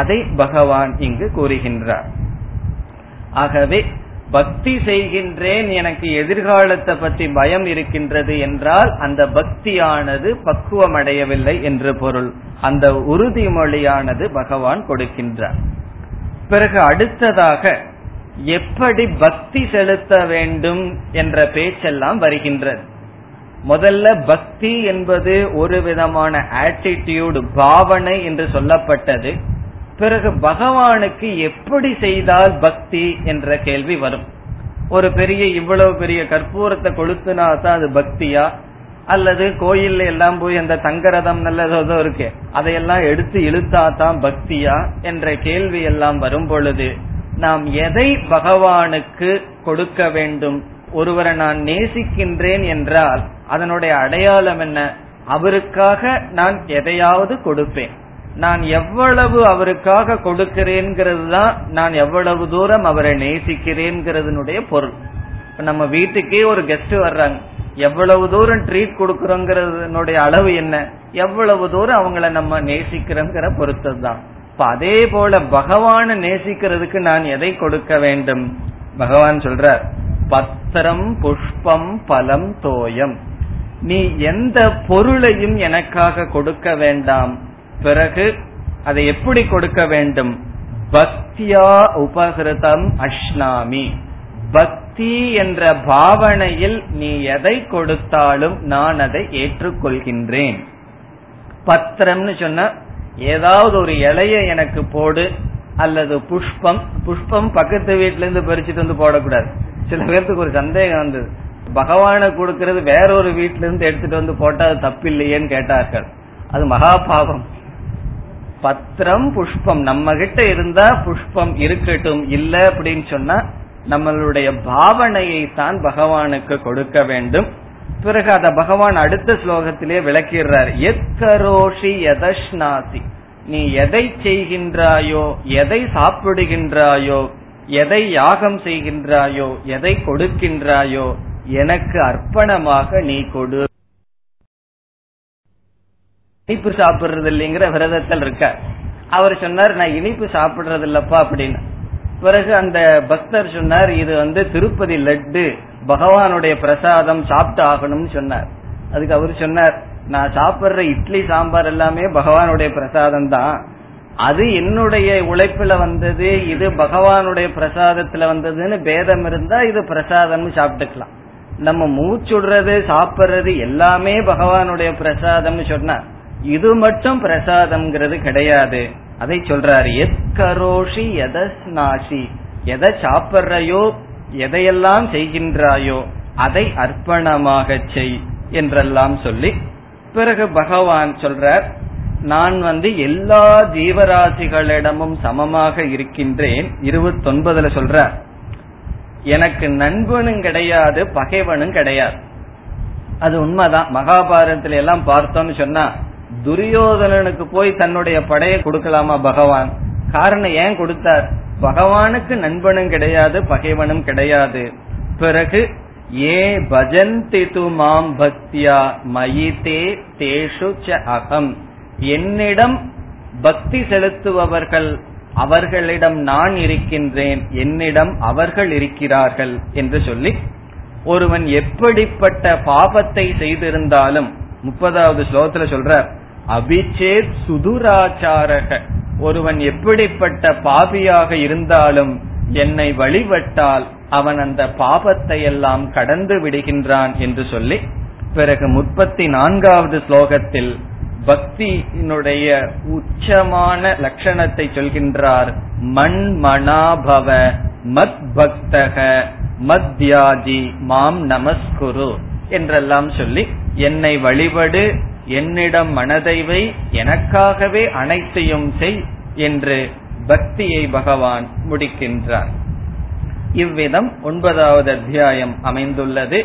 அதை பகவான் இங்கு கூறுகின்றார். ஆகவே பக்தி செய்கின்றேன், எனக்கு எதிர்காலத்தை பற்றி பயம் இருக்கின்றது என்றால் அந்த பக்தியானது பக்குவமடையவில்லை என்று பொருள். அந்த உறுதிமொழியானது பகவான் கொடுக்கின்றார். பிறகு அடுத்ததாக எப்படி பக்தி செலுத்த வேண்டும் என்ற பேச்செல்லாம் வருகின்றது. முதல்ல பக்தி என்பது ஒரு விதமான ஆட்டிடியூடு, பாவனை என்று சொல்லப்பட்டது. பிறகு பகவானுக்கு எப்படி செய்தால் பக்தி என்ற கேள்வி வரும். ஒரு பெரிய, இவ்வளவு பெரிய கற்பூரத்தை கொளுத்துனா தான் அது பக்தியா? அல்லது கோயில்ல எல்லாம் போய் அந்த தங்கரதம் நல்லதோ இருக்கு, அதையெல்லாம் எடுத்து இழுத்தா தான் பக்தியா என்ற கேள்வி எல்லாம் வரும் பொழுது நாம் எதை பகவானுக்கு கொடுக்க வேண்டும், ஒருவரை நான் நேசிக்கின்றேன் என்றால் அதனுடைய அடையாளம் என்ன? அவருக்காக நான் எதையாவது கொடுப்பேன். நான் எவ்வளவு அவருக்காக கொடுக்கிறேன்கிறது தான் நான் எவ்வளவு தூரம் அவரை நேசிக்கிறேன்கிறதுனுடைய பொருள். நம்ம வீட்டுக்கே ஒரு கெஸ்ட் வர்றாங்க, எவ்வளவு தூரம் ட்ரீட் கொடுக்கிறோங்கிறதுனுடைய அளவு என்ன, எவ்வளவு தூரம் அவங்கள நம்ம நேசிக்கிறோங்கிற பொருத்தம் தான். இப்ப அதே போல பகவானை நேசிக்கிறதுக்கு நான் எதை கொடுக்க வேண்டும்? பகவான் சொல்றார், பத்திரம் புஷ்பம் பலம் தோயம், நீ எந்த பொருளையும் எனக்காக கொடுக்க வேண்டாம். பிறகு அதை எப்படி கொடுக்க வேண்டும்? பக்தியா உபகிருதம் அஷ்ணாமி, பக்தி என்ற பாவனையில் நீ எதை கொடுத்தாலும் நான் அதை ஏற்றுக்கொள்கின்றேன். பத்திரம்னு சொன்ன ஏதாவது ஒரு இலைய எனக்கு போடு, அல்லது புஷ்பம். புஷ்பம் பக்கத்து வீட்டுல இருந்து பறிச்சுட்டு வந்து போடக்கூடாது. சில பேருக்கு ஒரு சந்தேகம் வந்தது, பகவானை கொடுக்கறது வேறொரு வீட்டுல இருந்து எடுத்துட்டு வந்து போட்டா அது தப்பில்லையேன்னு கேட்டார்கள். அது மகாபாவம். பத்திரம் புஷ்பம் நம்ம கிட்ட இருந்தா புஷ்பம் இருக்கட்டும், இல்ல அப்படின்னு சொன்னா நம்மளுடைய பாவனையை தான் பகவானுக்கு கொடுக்க வேண்டும். பிறகு அத பகவான் அடுத்த ஸ்லோகத்திலே விளக்கிறார், எத்கரோஷி யதஷ்நாசி, நீ எதை செய்கின்றாயோ, எதை சாப்பிடுகின்றாயோ, எதை யாகம் செய்கின்றாயோ, எதை கொடுக்கின்றாயோ எனக்கு அர்ப்பணமாக நீ கொடு. இனிப்பு சாப்பிடுறது இல்லைங்கிற விரதத்தில் இருக்க அவர் சொன்னார், நான் இனிப்பு சாப்பிடுறது இல்லப்பா அப்படின்னு. பிறகு அந்த பக்தர் சொன்னார், இது வந்து திருப்பதி லட்டு, பகவானுடைய பிரசாதம், சாப்பிட்டு ஆகணும்னு சொன்னார். அதுக்கு அவரு சொன்னார், நான் சாப்பிடுற இட்லி சாம்பார் எல்லாமே பகவானுடைய பிரசாதம் தான், அது என்னுடைய உழைப்புல வந்தது, இது பகவானுடைய பிரசாதத்துல வந்ததுன்னு பேதம் இருந்தா இது பிரசாதம்னு சாப்பிட்டுக்கலாம். நம்ம மூச்சுடுறது சாப்பிடுறது எல்லாமே பகவானுடைய பிரசாதம்னு சொன்னா இது மட்டும் பிரசாதம்ங்கிறது கிடையாது. அதை சொல்றாரு, எத்கரோஷி யதஸ்நாசி, எதை சாப்பிட்றையோ எதையெல்லாம் செய்கின்றாயோ அதை அர்ப்பணமாக செய் என்றெல்லாம் சொல்லி, பிறகு பகவான் சொல்றார், நான் வந்து எல்லா ஜீவராசிகளிடமும் சமமாக இருக்கின்றேன். 29 சொல்றார், எனக்கு நண்பனும் கிடையாது பகைவனும் கிடையாது. அது உண்மைதான். மகாபாரதத்துல எல்லாம் பார்த்தோம்னு சொன்னா துரியோதனனுக்கு போய் தன்னுடைய படையை கொடுக்கலாமா பகவான்? காரணம் ஏன் கொடுத்தார்? பகவானுக்கு நண்பனும் கிடையாது பகைவனும் கிடையாது. பிறகு ஏ பஜந்தி து மாம் பக்தியா மயி தே தேஷு ச அகம், என்னிடம் பக்தி செலுத்துபவர்கள் அவர்களிடம் நான் இருக்கின்றேன், என்னிடம் அவர்கள் இருக்கிறார்கள் என்று சொல்லி, ஒருவன் எப்படிப்பட்ட பாபத்தை செய்திருந்தாலும் 30 ஸ்லோகத்துல சொல்றார், அபிச்சேத் சுதுராச்சாரக, ஒருவன் எப்படிப்பட்ட பாபியாக இருந்தாலும் என்னை வழிபட்டால் அவன் அந்த பாபத்தை எல்லாம் கடந்து விடுகின்றான் என்று சொல்லி, பிறகு 34 ஸ்லோகத்தில் பக்தியினுடைய உச்சமான லட்சணத்தை சொல்கின்றார், மண் மனாபவ மத் பக்தக மத்யாதி மாம் நமஸ்குரு என்றெல்லாம் சொல்லி, என்னை வழிபடு, என்னிடம் மனதைவை, எனக்காகவே அனைத்தையும் செய் என்று பக்தியை பகவான் முடிக்கின்றார். இவ்விதம் 9 அத்தியாயம் அமைந்துள்ளது.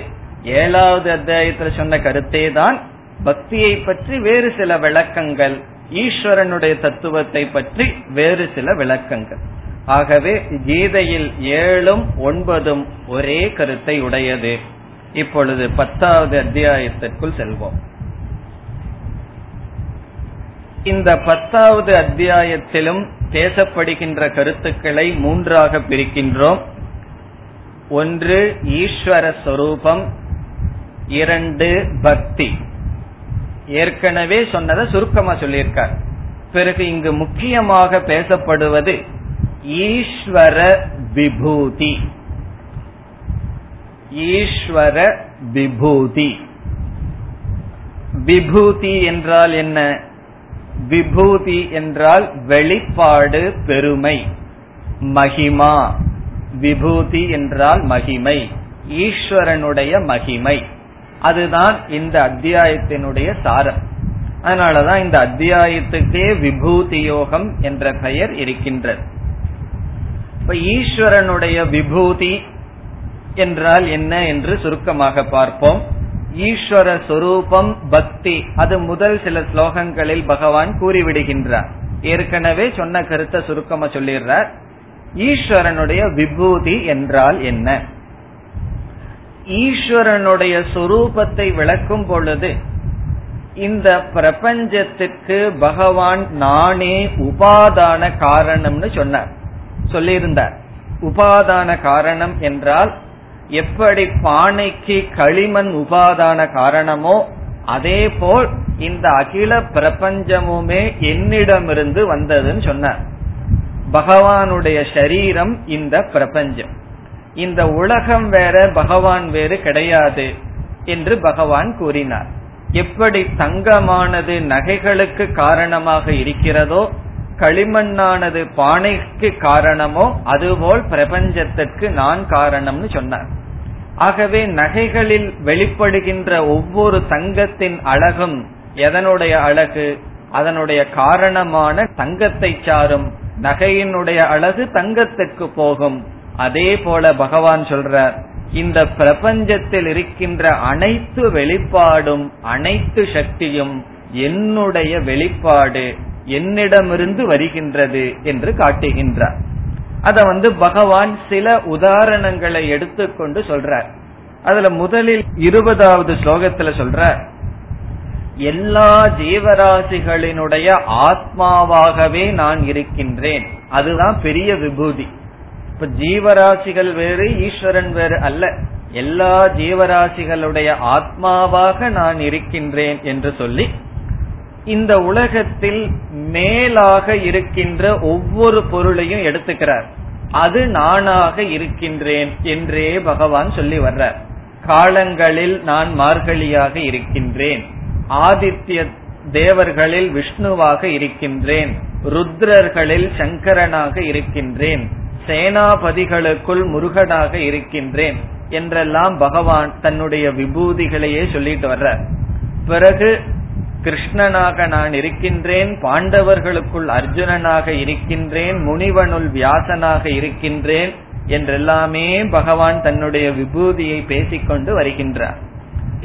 7 அத்தியாயத்தில் சொன்ன கருத்தே தான் பக்தியை பற்றி வேறு சில விளக்கங்கள், ஈஸ்வரனுடைய தத்துவத்தை பற்றி வேறு சில விளக்கங்கள். ஆகவே கீதையில் 7ம் 9ம் ஒரே கருத்தை உடையது. இப்பொழுது 10வது அத்தியாயத்திற்குள் செல்வோம். இந்த 10வது அத்தியாயத்திலும் பேசப்படுகின்ற கருத்துக்களை 3ஆக பிரிக்கின்றோம். ஒன்று ஈஸ்வர சொரூபம், 2 பக்தி, ஏற்கனவே சொன்னதை சுருக்கமா சொல்லியிருக்கார். பிறகு இங்கு முக்கியமாக பேசப்படுவது ஈஸ்வர விபூதி. ஈஸ்வர விபூதி, விபூதி என்றால் என்ன? விபூதி என்றால் வெளிப்பாடு, பெருமை, மகிமா. விபூதி என்றால் மகிமை, ஈஸ்வரனுடைய மகிமை. அதுதான் இந்த அத்தியாயத்தினுடைய சாரம். அதனாலதான் இந்த அத்தியாயத்துக்கே விபூதி யோகம் என்ற பெயர் இருக்கின்றது. இப்ப ஈஸ்வரனுடைய விபூதி என்றால் என்ன என்று சுருக்கமாக பார்ப்போம். ஈஸ்வர சொரூபம் பக்தி, அது முதல் சில ஸ்லோகங்களில் பகவான் கூறிவிடுகின்றார். ஏற்கனவே சொன்ன கருத்தை சுருக்கமா சொல்லிடுறார். ஈஸ்வரனுடைய விபூதி என்றால் என்ன? ஈஸ்வரனுடைய சொரூபத்தை விளக்கும் பொழுது இந்த பிரபஞ்சத்திற்கு பகவான் நானே உபாதான காரணம்னு சொல்லியிருந்தார். உபாதான காரணம் என்றால் எப்படி பானைக்கு களிமண் உபாதான காரணமோ அதே போல் இந்த அகில பிரபஞ்சமுமே என்னிடமிருந்து வந்ததுன்னு சொன்னார். பகவானுடைய சரீரம் இந்த பிரபஞ்சம், இந்த உலகம் வேற பகவான் வேறு கிடையாது என்று பகவான் கூறினார். எப்படி தங்கமானது நகைகளுக்கு காரணமாக இருக்கிறதோ, களிமண்ணானது பானைக்கு காரணமோ, அதுபோல் பிரபஞ்சத்திற்கு நான் காரணம்னு சொன்னார். ஆகவே நகைகளில் வெளிப்படுகின்ற ஒவ்வொரு தங்கத்தின் அழகும் எதனுடைய அழகு? அதனுடைய காரணமான தங்கத்தை சாரும். நகையினுடைய அழகு தங்கத்துக்கு போகும். அதே போல பகவான் சொல்றார், இந்த பிரபஞ்சத்தில் இருக்கின்ற அனைத்து வெளிப்பாடும் அனைத்து சக்தியும் என்னுடைய வெளிப்பாடு, என்னிடமிருந்து வருகின்றது என்று காட்டுகின்றார். அத பகவான் சில உதாரணங்களை எடுத்துக்கொண்டு சொல்றார். அதுல முதலில் 20வது ஸ்லோகத்துல சொல்றார், எல்லா ஜீவராசிகளினுடைய ஆத்மாவாகவே நான் இருக்கின்றேன். அதுதான் பெரிய விபூதி. இப்ப ஜீவராசிகள் வேறு, ஈஸ்வரன் வேறு அல்ல. எல்லா ஜீவராசிகளுடைய ஆத்மாவாக நான் இருக்கின்றேன் என்று சொல்லி, இந்த உலகத்தில் மேலாக இருக்கின்ற ஒவ்வொரு பொருளையும் எடுத்துக்கிறார். அது நானாக இருக்கின்றேன் என்றே பகவான் சொல்லி வர்றார். காலங்களில் நான் மார்கழியாக இருக்கின்றேன், ஆதித்ய தேவர்களில் விஷ்ணுவாக இருக்கின்றேன், ருத்ரர்களில் சங்கரனாக இருக்கின்றேன், சேனாபதிகளுக்குள் முருகனாக இருக்கின்றேன் என்றெல்லாம் பகவான் தன்னுடைய விபூதிகளையே சொல்லிட்டு வர்றார். பிறகு கிருஷ்ணனாக நான் இருக்கின்றேன், பாண்டவர்களுக்குள் அர்ஜுனனாக இருக்கின்றேன், முனிவனுள் வியாசனாக இருக்கின்றேன் என்றெல்லாமே பகவான் தன்னுடைய விபூதியை பேசிக்கொண்டு வருகின்றார்.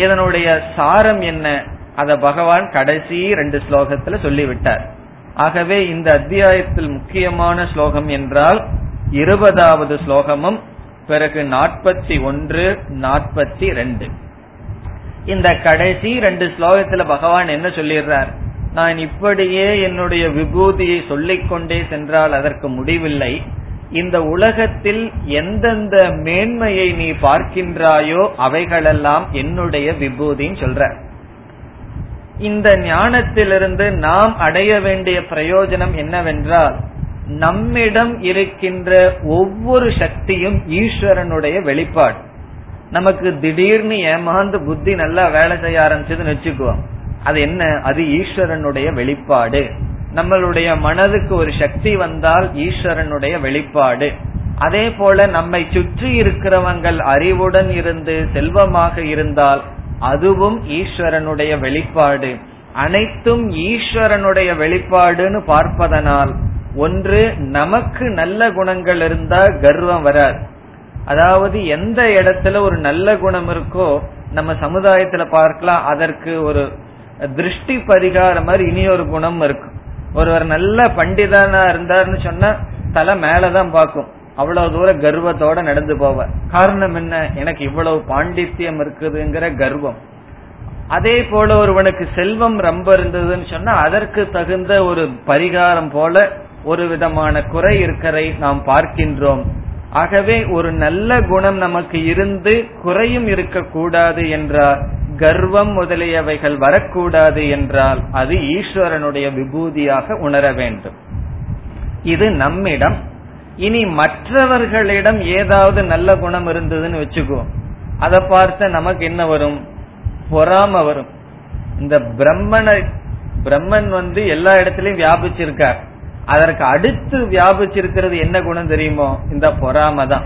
இதனுடைய சாரம் என்ன? அத பகவான் கடைசி 2 ஸ்லோகத்துல சொல்லிவிட்டார். ஆகவே இந்த அத்தியாயத்தில் முக்கியமான ஸ்லோகம் என்றால் 20வது ஸ்லோகமும் பிறகு 41, 42. இந்த கடைசி 2 ஸ்லோகத்துல பகவான் என்ன சொல்லிடுறார்? நான் இப்படியே என்னுடைய விபூதியை சொல்லிக்கொண்டே சென்றால் அதற்கு முடிவில்லை. இந்த உலகத்தில் எந்தெந்த மேன்மையை நீ பார்க்கின்றாயோ அவைகளெல்லாம் என்னுடைய விபூதின்னு சொல்ற. இந்த ஞானத்திலிருந்து நாம் அடைய வேண்டிய பிரயோஜனம் என்னவென்றால், நம்மிடம் இருக்கின்ற ஒவ்வொரு சக்தியும் ஈஸ்வரனுடைய வெளிப்பாடு. நமக்கு திடீர்னு ஏமாந்து புத்தி நல்லா வேலை செய்ய ஆரம்பிச்சதுன்னு வச்சுக்குவோம். அது என்ன? அது ஈஸ்வரனுடைய வெளிப்பாடு. நம்மளுடைய மனதுக்கு ஒரு சக்தி வந்தால் ஈஸ்வரனுடைய வெளிப்பாடு. அதே போல நம்மை சுற்றி இருக்கிறவங்கள் அறிவுடன் இருந்து செல்வமாக இருந்தால் அதுவும் ஈஸ்வரனுடைய வெளிப்பாடு. அனைத்தும் ஈஸ்வரனுடைய வெளிப்பாடுன்னு பார்ப்பதனால், ஒன்று, நமக்கு நல்ல குணங்கள் இருந்தா கர்வம் வராது. அதாவது எந்த இடத்துல ஒரு நல்ல குணம் இருக்கோ நம்ம சமுதாயத்துல பார்க்கலாம், அதற்கு ஒரு திருஷ்டி பரிகாரம் மாதிரி இனி ஒரு குணம் இருக்கும். ஒருவர் நல்ல பண்டிதனா இருந்தாருன்னு சொன்னா தலை மேலதான் பாக்கும், அவ்வளவு தூரம் கர்வத்தோட நடந்து போவார். காரணம் என்ன? எனக்கு இவ்வளவு பாண்டித்யம் இருக்குதுங்கிற கர்வம். அதே போல ஒருவனுக்கு செல்வம் ரொம்ப இருந்ததுன்னு சொன்னா அதற்கு தகுந்த ஒரு பரிகாரம் போல ஒரு விதமான குறை இருக்கரை நாம் பார்க்கின்றோம். ஆகவே ஒரு நல்ல குணம் நமக்கு இருந்து குறையும் இருக்க கூடாது என்றால், கர்வம் முதலியவைகள் வரக்கூடாது என்றால், அது ஈஸ்வரனுடைய விபூதியாக உணர வேண்டும். இது நம்மிடம். இனி மற்றவர்களிடம் ஏதாவது நல்ல குணம் இருந்ததுன்னு வச்சுக்குவோம், அதை பார்த்த நமக்கு என்ன வரும்? பொறாம வரும். இந்த பிரம்மன் எல்லா இடத்திலயும் வியாபிச்சிருக்கார். அதற்கு அடுத்து வியாபிச்சிருக்கிறது என்ன குணம் தெரியுமோ? இந்த பொறாம தான்.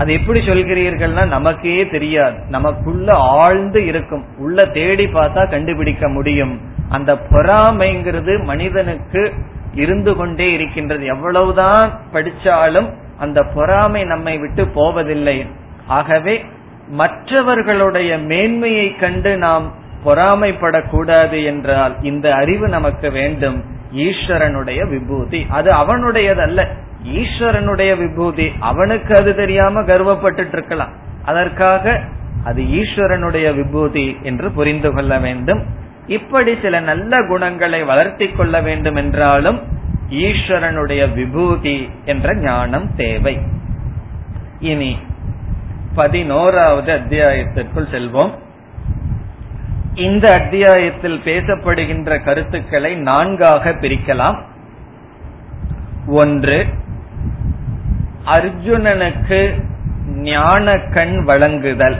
அது எப்படி சொல்கிறீர்கள்னா நமக்கே தெரியாது, நமக்குள்ள ஆழ்ந்து இருக்கும், உள்ள தேடி பார்த்தா கண்டுபிடிக்க முடியும். அந்த பொறாமைங்கிறது மனிதனுக்கு இருந்து கொண்டே இருக்கின்றது. எவ்வளவுதான் படிச்சாலும் அந்த பொறாமை நம்மை விட்டு போவதில்லை. ஆகவே மற்றவர்களுடைய மேன்மையை கண்டு நாம் பொறாமைப்படக்கூடாது என்றால் இந்த அறிவு நமக்கு வேண்டும். ஈஸ்வரனுடைய விபூதி அது, அவனுடையதல்ல. ஈஸ்வரனுடைய விபூதி அவனுக்கு அது தெரியாம கர்வப்பட்டு இருக்கலாம். அதற்காக அது ஈஸ்வரனுடைய விபூதி என்று புரிந்து கொள்ள வேண்டும். இப்படி சில நல்ல குணங்களை வளர்த்தி கொள்ள வேண்டும் என்றாலும் ஈஸ்வரனுடைய விபூதி என்ற ஞானம் தேவை. இனி 11வது அத்தியாயத்திற்குள் செல்வோம். இந்த அத்தியாயத்தில் பேசப்படுகின்ற கருத்துக்களை 4 பிரிக்கலாம். ஒன்று, அர்ஜுனனுக்கு ஞான கண் வழங்குதல்.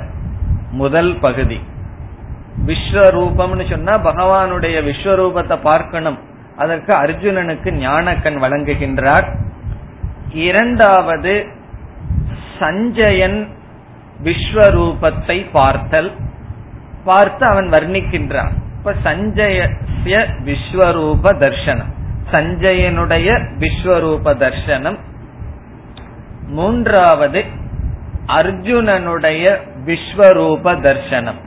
முதல் பகுதி விஸ்வரூபம்னு சொன்னா பகவானுடைய விஸ்வரூபத்தை பார்க்கணும். அதற்கு அர்ஜுனனுக்கு ஞான கண் வழங்குகின்றார். இரண்டாவது, சஞ்சயன் விஸ்வரூபத்தை பார்த்து அவன் வர்ணிக்கின்றான். இப்ப சஞ்சய விஸ்வரூப தர்சனம், சஞ்சயனுடைய விஸ்வரூப தர்சனம். மூன்றாவது, அர்ஜுனனுடைய விஸ்வரூப தர்சனம்.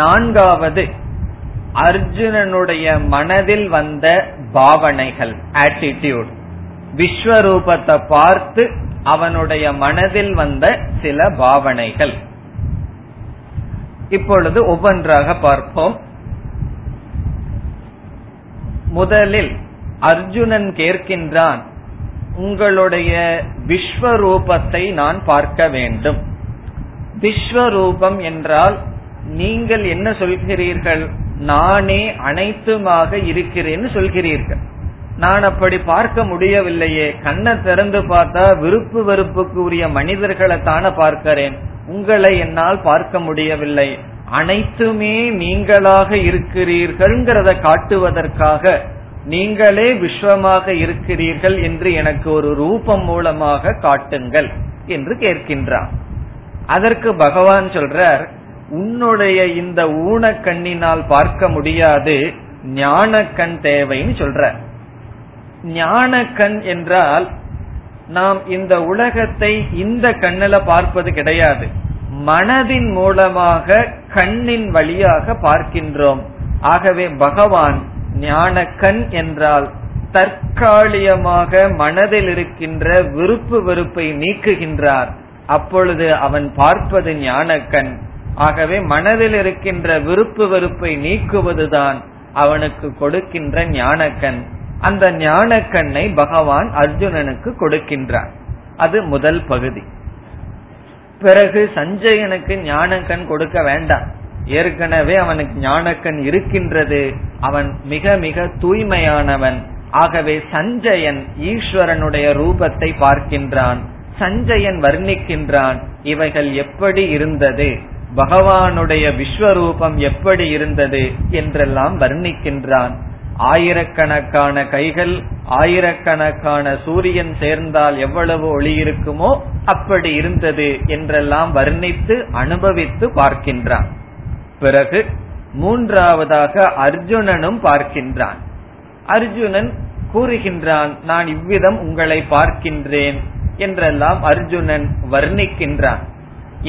நான்காவது, அர்ஜுனனுடைய மனதில் வந்த பாவனைகள், ஆட்டிடியூட். விஸ்வரூபத்தை பார்த்து அவனுடைய மனதில் வந்த சில பாவனைகள். இப்பொழுது ஒவ்வொன்றாக பார்ப்போம். முதலில் அர்ஜுனன் கேட்கின்றான், உங்களுடைய விஸ்வரூபத்தை நான் பார்க்க வேண்டும். விஸ்வரூபம் என்றால் நீங்கள் என்ன சொல்கிறீர்கள்? நானே அனைத்துமாக இருக்கிறேன்னு சொல்கிறீர்கள். நான் அப்படி பார்க்க முடியவில்லையே, கண்ணை திறந்து பார்த்தா விருப்பு வெறுப்புக்கு உரிய மனிதர்களை தானே பார்க்கிறேன், உங்களை என்னால் பார்க்க முடியவில்லை. அனைத்துமே நீங்களாக இருக்கிறீர்கள்ங்கிறத காட்டுவதற்காக நீங்களே விஸ்வமாக இருக்கிறீர்கள் என்று எனக்கு ஒரு ரூபம் மூலமாக காட்டுங்கள் என்று கேட்கின்றார். அதற்கு பகவான் சொல்றார், உன்னுடைய இந்த ஊனக்கண்ணினால் பார்க்க முடியாது, ஞானக்கண் தேவைன்னு சொல்றார். ஞானக்கண் என்றால் நாம் இந்த உலகத்தை இந்த கண்ணில பார்ப்பது கிடையாது, மனதின் மூலமாக கண்ணின் வழியாக பார்க்கின்றோம். ஆகவே பகவான் ஞானக்கண் என்றால் தற்காலிகமாக மனதில் இருக்கின்ற விருப்பு வெறுப்பை நீக்குகின்றார். அப்பொழுது அவன் பார்ப்பது ஞானக்கண். ஆகவே மனதில் இருக்கின்ற விருப்பு வெறுப்பை நீக்குவதுதான் அவனுக்கு கொடுக்கின்ற ஞானக்கண். அந்த ஞானக்கண்ணை பகவான் அர்ஜுனனுக்கு கொடுக்கின்றார். அது முதல் பகுதி. பிறகு சஞ்சயனுக்கு ஞானக்கண் கொடுக்க வேண்டாம், ஏற்கனவே அவனுக்கு ஞானக்கண் இருக்கின்றது, அவன் மிக மிக தூய்மையானவன். ஆகவே சஞ்சயன் ஈஸ்வரனுடைய ரூபத்தை பார்க்கின்றான். சஞ்சயன் வர்ணிக்கின்றான், இவைகள் எப்படி இருந்தது, பகவானுடைய விஸ்வரூபம் எப்படி இருந்தது என்றெல்லாம் வர்ணிக்கின்றான். ஆயிரக்கணக்கான கைகள், ஆயிரக்கணக்கான சூரியன் சேர்ந்தால் எவ்வளவு ஒளி இருக்குமோ அப்படி இருந்தது என்றெல்லாம் வர்ணித்து அனுபவித்து பார்க்கின்றான். பிறகு மூன்றாவதாக அர்ஜுனனும் பார்க்கின்றான். அர்ஜுனன் கூறுகின்றான், நான் இவ்விதம் உங்களை பார்க்கின்றேன் என்றெல்லாம் அர்ஜுனன் வர்ணிக்கின்றான்.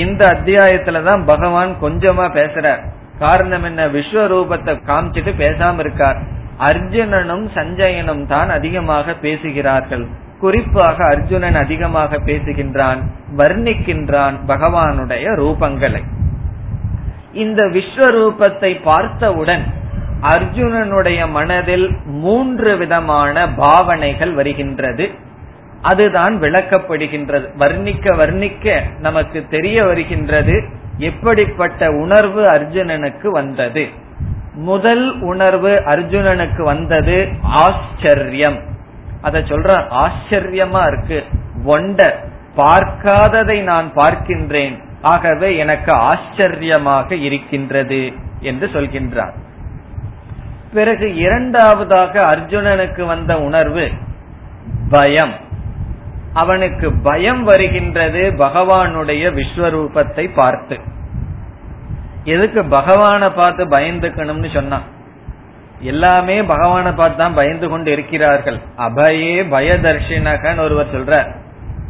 இந்த அத்தியாயத்துலதான் பகவான் கொஞ்சமா பேசுறார். காரணம் என்ன, விஸ்வரூபத்தை காமிச்சிட்டு பேசாம இருக்கார். அர்ஜுனனும் சஞ்சயனும் தான் அதிகமாக பேசுகிறார்கள். குறிப்பாக அர்ஜுனன் அதிகமாக பேசுகின்றான், வர்ணிக்கின்றான் பகவானுடைய ரூபங்களை. இந்த விஸ்வரூபத்தை பார்த்தவுடன் அர்ஜுனனுடைய மனதில் 3 விதமான பாவனைகள் வருகின்றது. அதுதான் விளக்கப்படுகின்றது. வர்ணிக்க வர்ணிக்க நமக்கு தெரிய வருகின்றது எப்படிப்பட்ட உணர்வு அர்ஜுனனுக்கு வந்தது. முதல் உணர்வு அர்ஜுனனுக்கு வந்தது ஆச்சரியம். அத சொல்ற, ஆச்சரியமா இருக்கு, வண்டர். பார்க்காததை நான் பார்க்கின்றேன், ஆகவே எனக்கு ஆச்சரியமாக இருக்கின்றது என்று சொல்கின்றார். பிறகு இரண்டாவதாக அர்ஜுனனுக்கு வந்த உணர்வு பயம். அவனுக்கு பயம் வருகின்றது பகவானுடைய விஸ்வரூபத்தை பார்த்து. எதுக்கு பகவானை பார்த்து பயந்துக்கணும்னு சொன்னான்? எல்லாமே பகவானை பார்த்து தான் பயந்து கொண்டு இருக்கிறார்கள். அபயே பயதர்ஷினகன் ஒருவர் சொல்றார்.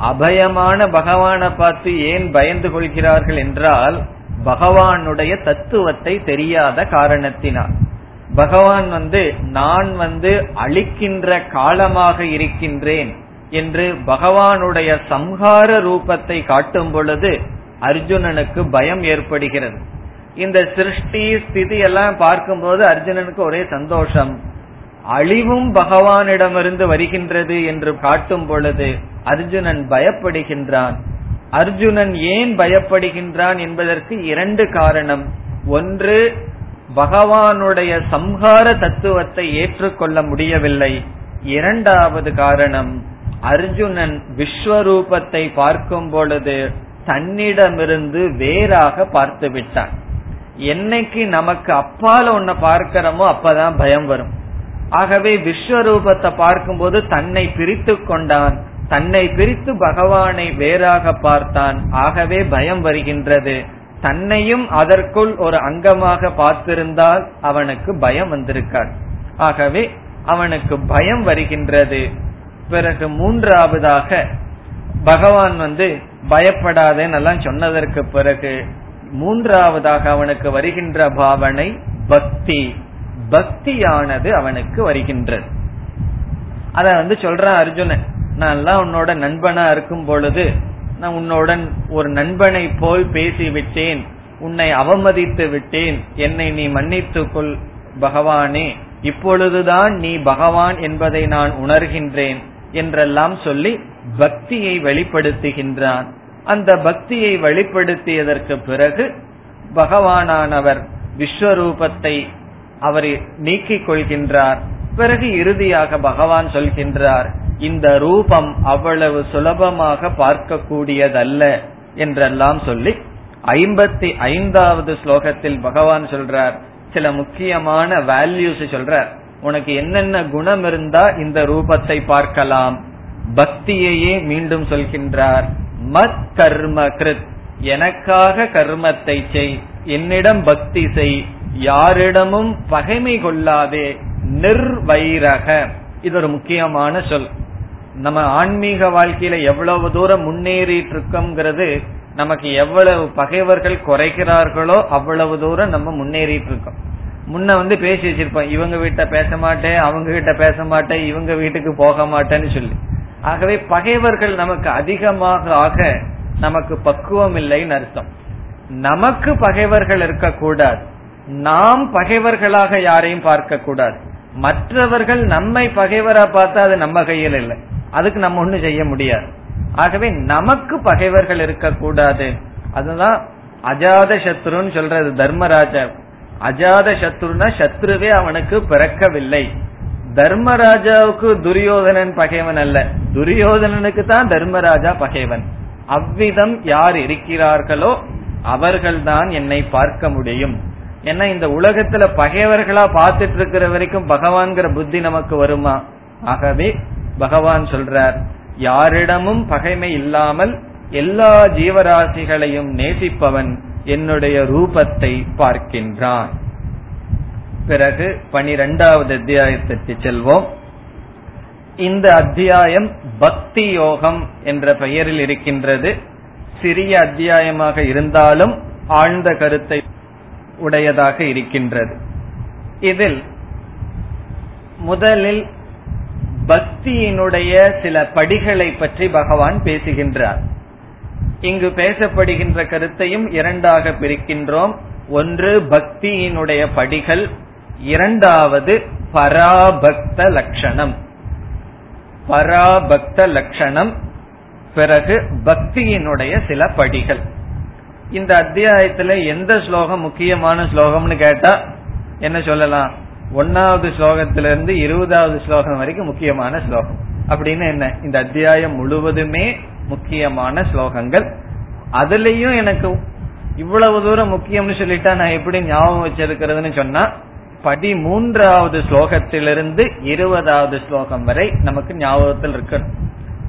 அபயமான பகவானை பார்த்து ஏன் பயந்து கொள்கிறார்கள் என்றால் பகவானுடைய தத்துவத்தை தெரியாத காரணத்தினால். பகவான் நான் அழிக்கின்ற காலமாக இருக்கின்றேன் என்று பகவானுடைய சம்ஹார ரூபத்தை காட்டும் பொழுது அர்ஜுனனுக்கு பயம் ஏற்படுகிறது. இந்த சிருஷ்டி ஸ்திதி எல்லாம் பார்க்கும்போது அர்ஜுனனுக்கு ஒரே சந்தோஷம். அழிவும் பகவானிடமிருந்து வருகின்றது என்று காட்டும் பொழுது அர்ஜுனன் பயப்படுகின்றான். அர்ஜுனன் ஏன் பயப்படுகின்றான் என்பதற்கு இரண்டு காரணம். ஒன்று, பகவானுடைய சம்ஹார தத்துவத்தை ஏற்றுக்கொள்ள முடியவில்லை. இரண்டாவது காரணம், அர்ஜுனன் விஸ்வரூபத்தை பார்க்கும் பொழுது தன்னிடமிருந்து வேறாக பார்த்து விட்டான். என்னைக்கு நமக்கு அப்பால ஒன்ன பார்க்கிறோமோ அப்பதான் பயம் வரும். ஆகவே விஸ்வரூபத்தை பார்க்கும்போது தன்னை பிரித்து கொண்டான். தன்னை பிரித்து பகவானை வேறாக பார்த்தான். ஆகவே பயம் வருகின்றது. தன்னையும் அதற்குள் ஒரு அங்கமாக பார்த்திருந்தால் அவனுக்கு பயம் வந்திருக்கான். ஆகவே அவனுக்கு பயம் வருகின்றது. பிறகு மூன்றாவதாக பகவான் பயப்படாதேன்னு எல்லாம் சொன்னதற்கு பிறகு மூன்றாவதாக அவனுக்கு வருகின்ற பாவனை பக்தி. பக்தியானது அவனுக்கு வருகின்றது. அத சொல்றான் அர்ஜுனன், நான் எல்லாம் உன்னோட நண்பனா இருக்கும் பொழுது நான் உன்னுடன் ஒரு நண்பனை போல் பேசி விட்டேன், உன்னை அவமதித்து விட்டேன், என்னை நீ மன்னித்துக்கொள் பகவானே, இப்பொழுதுதான் நீ பகவான் என்பதை நான் உணர்கின்றேன் என்றெல்லாம் சொல்லி பக்தியை வெளிப்படுத்துகின்றான். அந்த பக்தியை வெளிப்படுத்தியதற்கு பிறகு பகவானானவர் விஸ்வரூபத்தை அவர் நீக்கிக் கொள்கின்றார். பிறகு இறுதியாக பகவான் சொல்கின்றார், இந்த ரூபம் அவ்வளவு சுலபமாக பார்க்க கூடியதல்ல என்றெல்லாம் சொல்லி 55வது ஸ்லோகத்தில் பகவான் சொல்றார், சில முக்கியமான வேல்யூஸ் சொல்றார். உனக்கு என்னென்ன குணம் இருந்தா இந்த ரூபத்தை பார்க்கலாம். பக்தியையே மீண்டும் சொல்கின்றார். மத் கர்ம கிருத், எனக்காக கர்மத்தை செய், என்னிடம் பக்தி செய், யாரிடமும் பகைமை கொள்ளாதே, நிர்வைரக. இது ஒரு முக்கியமான சொல். நம்ம ஆன்மீக வாழ்க்கையில எவ்வளவு தூரம் முன்னேறிட்டு இருக்கோம்ங்கிறது நமக்கு எவ்வளவு பகைவர்கள் குறைக்கிறார்களோ அவ்வளவு தூரம் நம்ம முன்னேறிட்டு இருக்கோம். முன்ன பேசி வச்சிருப்போம், இவங்க வீட்டை பேச மாட்டேன், அவங்க கிட்ட பேச மாட்டேன், இவங்க வீட்டுக்கு போக மாட்டேன்னு சொல்லி. ஆகவே பகைவர்கள் நமக்கு அதிகமாக ஆக நமக்கு பக்குவம் இல்லைன்னு அர்த்தம். நமக்கு பகைவர்கள் இருக்கக்கூடாது. நாம் பகைவர்களாக யாரையும் பார்க்க கூடாது. மற்றவர்கள் நம்மை பகைவரா பார்த்தா அது நம்ம கையில் இல்லை, அதுக்கு நம்ம ஒண்ணும் செய்ய முடியாது. ஆகவே நமக்கு பகைவர்கள் இருக்கக்கூடாது. அதுதான் அஜாத சத்ருன்னு சொல்றது தர்மராஜர். அஜாத சத்ருனா சத்ருவே அவனுக்கு பிறக்கவில்லை. தர்மராஜாவுக்கு துரியோதனன் பகைவன் அல்ல, துரியோதனனுக்கு தான் தர்மராஜா பகைவன். அவ்விதம் யார் இருக்கிறார்களோ அவர்கள்தான் என்னை பார்க்க முடியும். ஏன்னா இந்த உலகத்துல பகைவர்களா பார்த்துட்டு இருக்கிற வரைக்கும் பகவான்கிற புத்தி நமக்கு வருமா? ஆகவே பகவான் சொல்றார், யாரிடமும் பகைமை இல்லாமல் எல்லா ஜீவராசிகளையும் நேசிப்பவன் என்னுடைய ரூபத்தை பார்க்கின்றான். பிறகு 12வது அத்தியாயத்திற்கு செல்வோம். இந்த அத்தியாயம் பக்தி யோகம் என்ற பெயரில் இருக்கின்றது. சிறிய அத்தியாயமாக இருந்தாலும் ஆழ்ந்த கருத்தை உடையதாக இருக்கின்றது. இதில் முதலில் பக்தியினுடைய சில படிகளை பற்றி பகவான் பேசுகின்றார். இங்கு பேசப்படுகின்ற கருத்தையும் இரண்டாக பிரிக்கின்றோம். ஒன்று பக்தியினுடைய படிகள், இரண்டாவது பராபக்த லட்சணம். பராபக்த லட்சணம், பிறகு பக்தியினுடைய சில படிகள். இந்த அத்தியாயத்துல எந்த ஸ்லோகம் முக்கியமான ஸ்லோகம்னு கேட்டா என்ன சொல்லலாம்? 1வது ஸ்லோகத்திலிருந்து 20வது ஸ்லோகம் வரைக்கும் முக்கியமான ஸ்லோகம். அப்படின்னு என்ன, இந்த அத்தியாயம் முழுவதுமே முக்கியமான ஸ்லோகங்கள். அதுலயும் எனக்கு இவ்வளவு தூரம் முக்கியம்னு சொல்லிட்டா நான் எப்படி ஞாபகம் வச்சிருக்கிறதுன்னு சொன்னா 13வது ஸ்லோகத்திலிருந்து 20வது ஸ்லோகம் வரை நமக்கு ஞாபகத்தில் இருக்கணும்.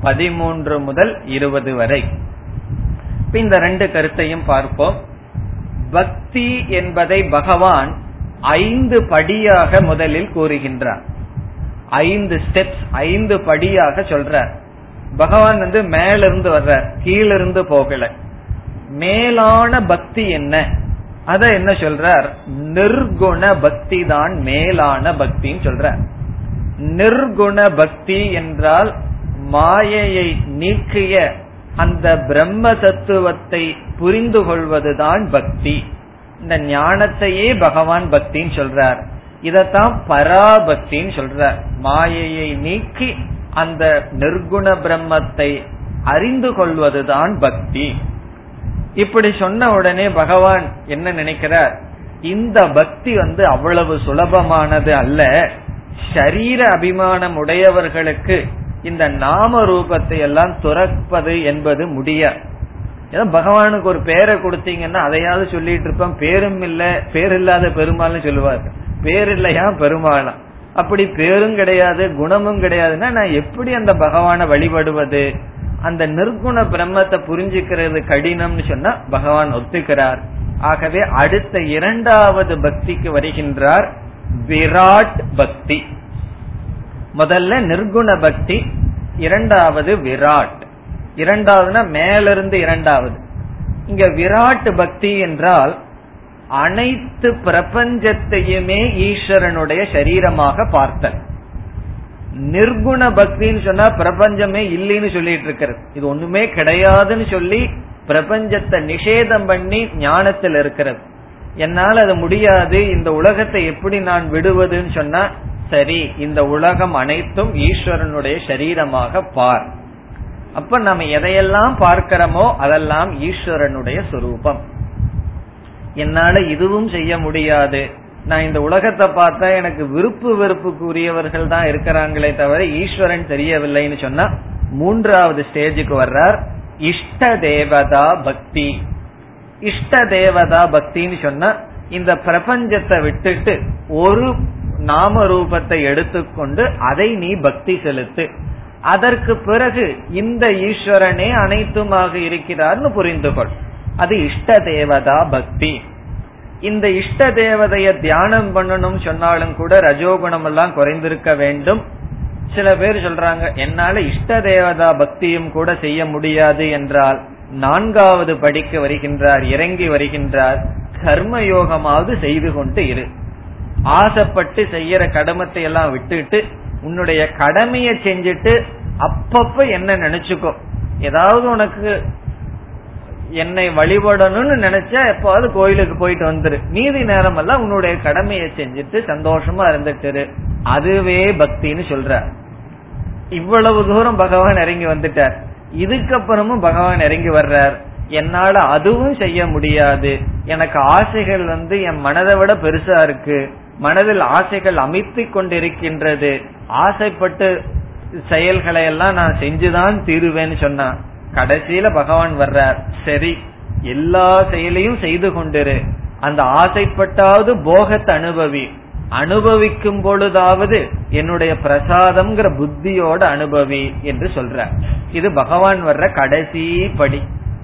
13 முதல் 20 வரை. இந்த ரெண்டு கருத்தையும் பார்ப்போம். பக்தி என்பதை பகவான் 5 படியாக முதலில் கூறுகின்றார். 5 ஸ்டெப்ஸ், 5 படியாக சொல்றார். பகவான் வந்து மேல இருந்து வர்ற, கீழிருந்து போகல. மேலான பக்தி என்ன, அத என்ன சொல்றார்? நிர்குண பக்தி தான் மேலான பக்தின்னு சொல்றார். நிர்குண பக்தி என்றால் மாயையை நீக்கிய அந்த பிரம்ம தத்துவத்தை புரிந்து கொள்வதுதான் பக்தி. இந்த ஞானத்தையே பகவான் பக்தின்னு சொல்றார். இதத்தான் பராபக்தின்னு சொல்றார். மாயையை நீக்கி அந்த நிர்குண பிரம்மத்தை அறிந்து கொள்வதுதான் பக்தி. இப்படி சொன்ன உடனே பகவான் என்ன நினைக்கிறார்? இந்த பக்தி வந்து அவ்வளவு சுலபமானது அல்ல. ஷரீர அபிமானம் உடையவர்களுக்கு இந்த நாம ரூபத்தை எல்லாம் துறப்பது என்பது முடியாது. ஏன்னா பகவானுக்கு ஒரு பேரை கொடுத்தீங்கன்னா அதையாவது சொல்லிட்டு இருப்பான். பேரும் இல்ல, பேர் இல்லாத பெருமாள்னு சொல்லுவாரு. பேர் இல்லையா பெருமாளா? அப்படி பேரும் கிடையாது, குணமும் கிடையாதுன்னா நான் எப்படி அந்த பகவானை வழிபடுவது? அந்த நிர்குண பிரம்மத்தை புரிஞ்சுக்கிறது கடினம்னு சொன்னா பகவான் ஒத்துக்கிறார். ஆகவே அடுத்த இரண்டாவது பக்திக்கு வருகின்றார், விராட் பக்தி. முதல்ல நிர்குண பக்தி, இரண்டாவது விராட். இரண்டாவதுனா மேலிருந்து இரண்டாவது. இங்க விராட் பக்தி என்றால் அனைத்து பிரபஞ்சத்தையுமே ஈஸ்வரனுடைய சரீரமாக பார்த்தல். நிர்குண பக்தின்னு சொன்னா பிரபஞ்சமே இல்லைன்னு சொல்லிட்டு இருக்கிறது. இது ஒண்ணுமே கிடையாதுன்னு சொல்லி பிரபஞ்சத்தை நிஷேதம் பண்ணி ஞானத்தில் இருக்கிறது. என்னால் அது முடியாது, இந்த உலகத்தை எப்படி நான் விடுவதுன்னு சொன்னா சரி, இந்த உலகம் அனைத்தும் ஈஸ்வரனுடைய சரீரமாக பார். அப்ப நம்ம எதையெல்லாம் பார்க்கிறோமோ அதெல்லாம் ஈஸ்வரனுடைய சொரூபம். என்னால இதுவும் செய்ய முடியாது, நான் இந்த உலகத்தை பார்த்தா எனக்கு விருப்பு வெறுப்புக்குரியவர்கள் தான் இருக்கிறாங்களே தவிர ஈஸ்வரன் தெரியவில்லைன்னு சொன்னா மூன்றாவது ஸ்டேஜுக்கு வர்றார், இஷ்ட தேவதா பக்தி. இஷ்ட தேவதா பக்தின்னு சொன்னா இந்த பிரபஞ்சத்தை விட்டுட்டு ஒரு நாம ரூபத்தை எடுத்துக்கொண்டு அதை நீ பக்தி செலுத்து. அதற்கு பிறகு இந்த ஈஸ்வரனே அனைத்துமாக இருக்கிறார்னு புரிந்து கொள். அது இஷ்ட தேவதா பக்தி. இந்த இஷ்ட தேவதைய தியானம் பண்ணணும் சொன்னாலும் கூட ரஜோகுணம் எல்லாம் குறைந்திருக்க வேண்டும். சில பேர் சொல்றாங்க என்னால இஷ்ட தேவதா பக்தியும் கூட செய்ய முடியாது என்றால் நான்காவது படிக்க வருகின்றார், இறங்கி வருகின்றார், கர்மயோகமாவது செய்து கொண்டு இரு. ஆசைப்பட்டு செய்யற கடமத்தை எல்லாம் விட்டுட்டு உன்னுடைய கடமைய செஞ்சுட்டு அப்பப்ப என்ன நினைச்சுக்கோ. ஏதாவது உனக்கு என்னை வழிபடணும்னு நினைச்சா எப்பாவது கோயிலுக்கு போயிட்டு வந்துரு, மீதி நேரம் எல்லாம் உன்னுடைய கடமையை செஞ்சுட்டு சந்தோஷமா இருந்துட்டு, அதுவே பக்தின்னு சொல்ற. இவ்வளவு தூரம் பகவான் இறங்கி வந்துட்டார். இதுக்கப்புறமும் பகவான் இறங்கி வர்றார், என்னால அதுவும் செய்ய முடியாது, எனக்கு ஆசைகள் வந்து என் மனதை விட பெருசா இருக்கு, மனதில் ஆசைகள் அமைத்து கொண்டிருக்கின்றது, ஆசைப்பட்டு செயல்களை எல்லாம் நான் செஞ்சுதான் தீருவேன்னு சொன்னா கடைசியில பகவான் வர்றார், சரி எல்லா செயலையும் செய்து கொண்டிரு, அந்த ஆசைப்பட்டாவது போகத்தை அனுபவி, அனுபவிக்கும் பொழுதாவது என்னுடைய பிரசாதம்ங்கிற புத்தியோட அனுபவி என்று சொல்ற. இது பகவான் வர்ற கடைசி படி.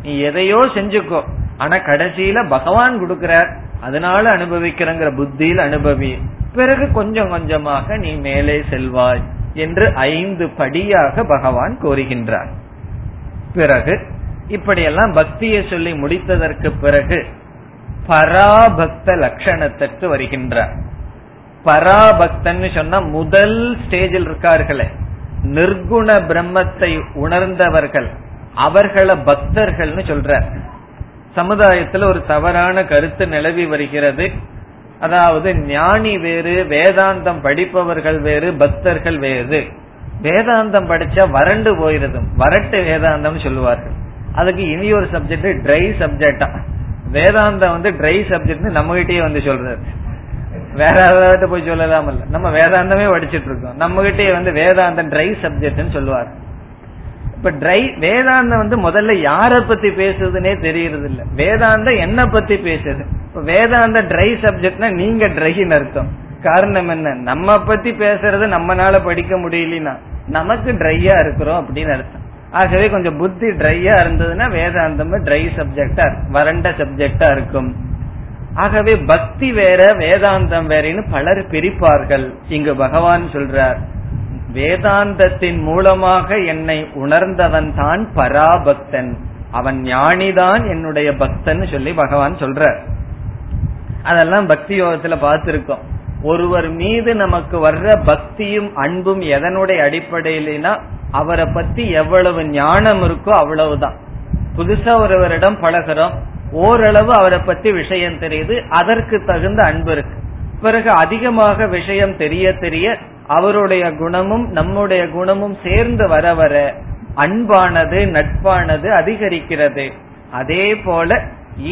நீ எதையோ செஞ்சுக்கோ, ஆனா கடைசியில பகவான் கொடுக்கிறார், அதனால அனுபவிக்கிறங்கிற புத்தியில் அனுபவி, பிறகு கொஞ்சம் கொஞ்சமாக நீ மேலே செல்வாய் என்று 5 படியாக பகவான் கோருகின்றார். பிறகு இப்படியெல்லாம் பக்தியை சொல்லி முடித்ததற்கு பிறகு பராபக்த லட்சணத்திற்கு வருகின்றார். பராபக்தன்னு சொன்னா முதல் ஸ்டேஜில் இருக்கார்களே நிர்குண பிரம்மத்தை உணர்ந்தவர்கள், அவர்களை பக்தர்கள்னு சொல்றார். சமுதாயத்துல ஒரு தவறான கருத்து நிலவி வருகிறது, அதாவது ஞானி வேறு, வேதாந்தம் படிப்பவர்கள் வேறு, பக்தர்கள் வேறு. வேதாந்தம் படிச்சா வறண்டு போயிருதும், வறட்டு வேதாந்தம் சொல்லுவார்கள். அதுக்கு இனி ஒரு சப்ஜெக்ட் ட்ரை சப்ஜெக்டா, வேதாந்தம் வந்து ட்ரை சப்ஜெக்ட் நம்மகிட்டயே வந்து சொல்றாரு. வேற ஏதாவது போய் சொல்லலாம், இல்ல நம்ம வேதாந்தமே படிச்சுட்டு இருக்கோம், நம்மகிட்டயே வந்து வேதாந்தம் ட்ரை சப்ஜெக்ட்னு சொல்லுவார். இப்ப ட்ரை வேதாந்தம் வந்து முதல்ல யார பத்தி பேசுதுன்னே தெரியறது இல்ல, வேதாந்தம் என்ன பத்தி பேசுது. இப்ப வேதாந்த ட்ரை சப்ஜெக்ட்னா நீங்க ட்ரைன்னு அர்த்தம். காரணம் என்ன, நம்ம பத்தி பேசுறது நம்மனால படிக்க முடியலனா நமக்கு ட்ரையா இருக்கிறோம் அப்படின்னு அர்த்தம். ஆகவே கொஞ்சம் புத்தி ட்ரையா இருந்ததுன்னா வேதாந்தம் ட்ரை சப்ஜெக்டா, வறண்ட சப்ஜெக்டா இருக்கும். ஆகவே பக்தி வேற வேதாந்தம் வேறன்னு பலர் பிரிப்பார்கள். இங்கு பகவான் சொல்றார் வேதாந்தத்தின் மூலமாக என்னை உணர்ந்தவன் தான் பராபக்தன், அவன் ஞானிதான் என்னுடைய பக்தன் சொல்லி பகவான் சொல்ற. அதெல்லாம் பக்தி யோகத்துல பார்த்திருக்கோம். ஒருவர் மீது நமக்கு வர்ற பக்தியும் அன்பும் எதனுடைய அடிப்படையிலனா அவரை பத்தி எவ்வளவு ஞானம் இருக்கோ அவ்வளவுதான். புதுசா ஒருவரிடம் பழகிறோம், ஓரளவு அவரை பத்தி விஷயம் தெரியுது, அதற்கு தகுந்த அன்பு இருக்கு. பிறகு அதிகமாக விஷயம் தெரிய தெரிய அவருடைய குணமும் நம்முடைய குணமும் சேர்ந்து வர வர அன்பானது நட்பானது அதிகரிக்கிறது. அதே போல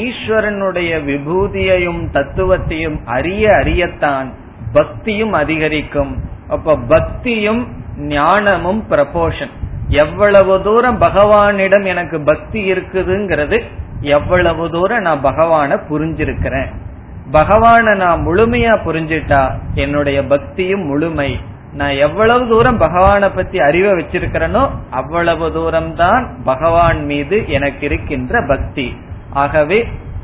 ஈஸ்வரனுடைய விபூதியையும் தத்துவத்தையும் அறிய அறியத்தான் பக்தியும் அதிகரிக்கும். அப்ப பக்தியும் ஞானமும் ப்ரப்போர்ஷன். எவ்வளவு தூரம் பகவானிடம் எனக்கு பக்தி இருக்குதுங்கிறது எவ்வளவு தூரம் நான் பகவானை புரிஞ்சிருக்கிறேன். பகவானை நான் முழுமையா புரிஞ்சிட்டா என்னுடைய பக்தியும் முழுமை. நான் எவ்வளவு தூரம் பகவானை பத்தி அறிவை வச்சிருக்கிறேனோ அவ்வளவு தூரம் தான் பகவான் மீது எனக்கு இருக்கின்ற பக்தி. ஆகவே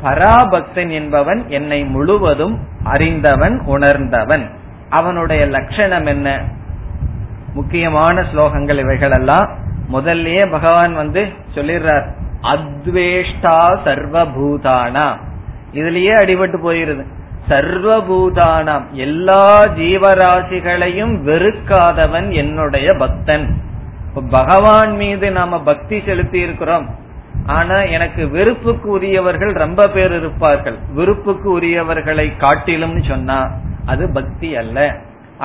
பராபக்தன் என்பவன் என்னை முழுவதும் அறிந்தவன் உணர்ந்தவன். அவனுடைய லட்சணம் என்ன? முக்கியமான ஸ்லோகங்கள் இவைகளெல்லாம். முதல்லயே பகவான் சொல்லிடுறார் அத்வேஷ்டா சர்வபூதானா. இதுலயே அடிபட்டு போயிருது. சர்வபூதானாம் எல்லா ஜீவராசிகளையும் வெறுக்காதவன் என்னுடைய பக்தன். பகவான் மீது நாம பக்தி செலுத்தி இருக்கிறோம், ஆனா எனக்கு வெறுப்புக்கு உரியவர்கள் ரொம்ப பேர் இருப்பார்கள். வெறுப்புக்கு உரியவர்களை காட்டிலும் சொன்னா அது பக்தி அல்ல.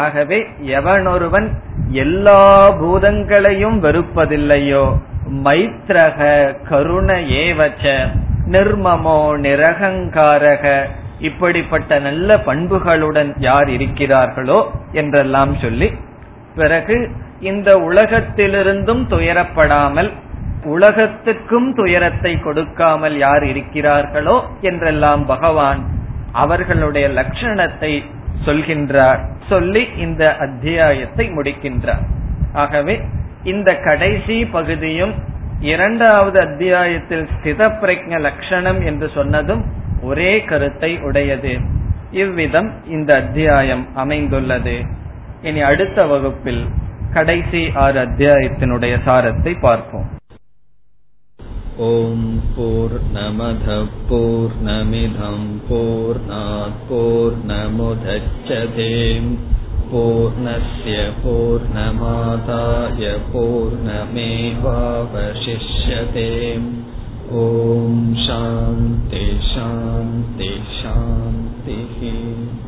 ஆகவே எவனொருவன் எல்லா பூதங்களையும் வெறுப்பதில்லையோ மைத்ரக கருண ஏவச்ச நிர்மமோ நிரகங்காரக, இப்படிப்பட்ட நல்ல பண்புகளுடன் யார் இருக்கிறார்களோ என்றெல்லாம் சொல்லி, பிறகு இந்த உலகத்திலிருந்தும் துயரப்படாமல் உலகத்துக்கும் துயரத்தை கொடுக்காமல் யார் இருக்கிறார்களோ என்றெல்லாம் பகவான் அவர்களுடைய லட்சணத்தை சொல்கின்றார். சொல்லி இந்த அத்தியாயத்தை முடிக்கின்றார். ஆகவே இந்த கடைசி பகுதியும் இரண்டாவது அத்தியாயத்தில் ஸ்தித பிரக்ஞ லட்சணம் என்று சொன்னதும் ஒரே கருத்தை உடையது. இவ்விதம் இந்த அத்தியாயம் அமைந்துள்ளது. இனி அடுத்த வகுப்பில் கடைசி 6 அத்தியாயத்தினுடைய சாரத்தை பார்ப்போம். ஓம் பூர்ணமதః பூர்ணமிதம் பூர்ணாத் பூர்ணமுதச்யதே பூர்ணஸ்ய பூர்ணமாதாய பூர்ணமேவாவசிஷ்யதே. ஓம் சாந்தி சாந்தி சாந்தி.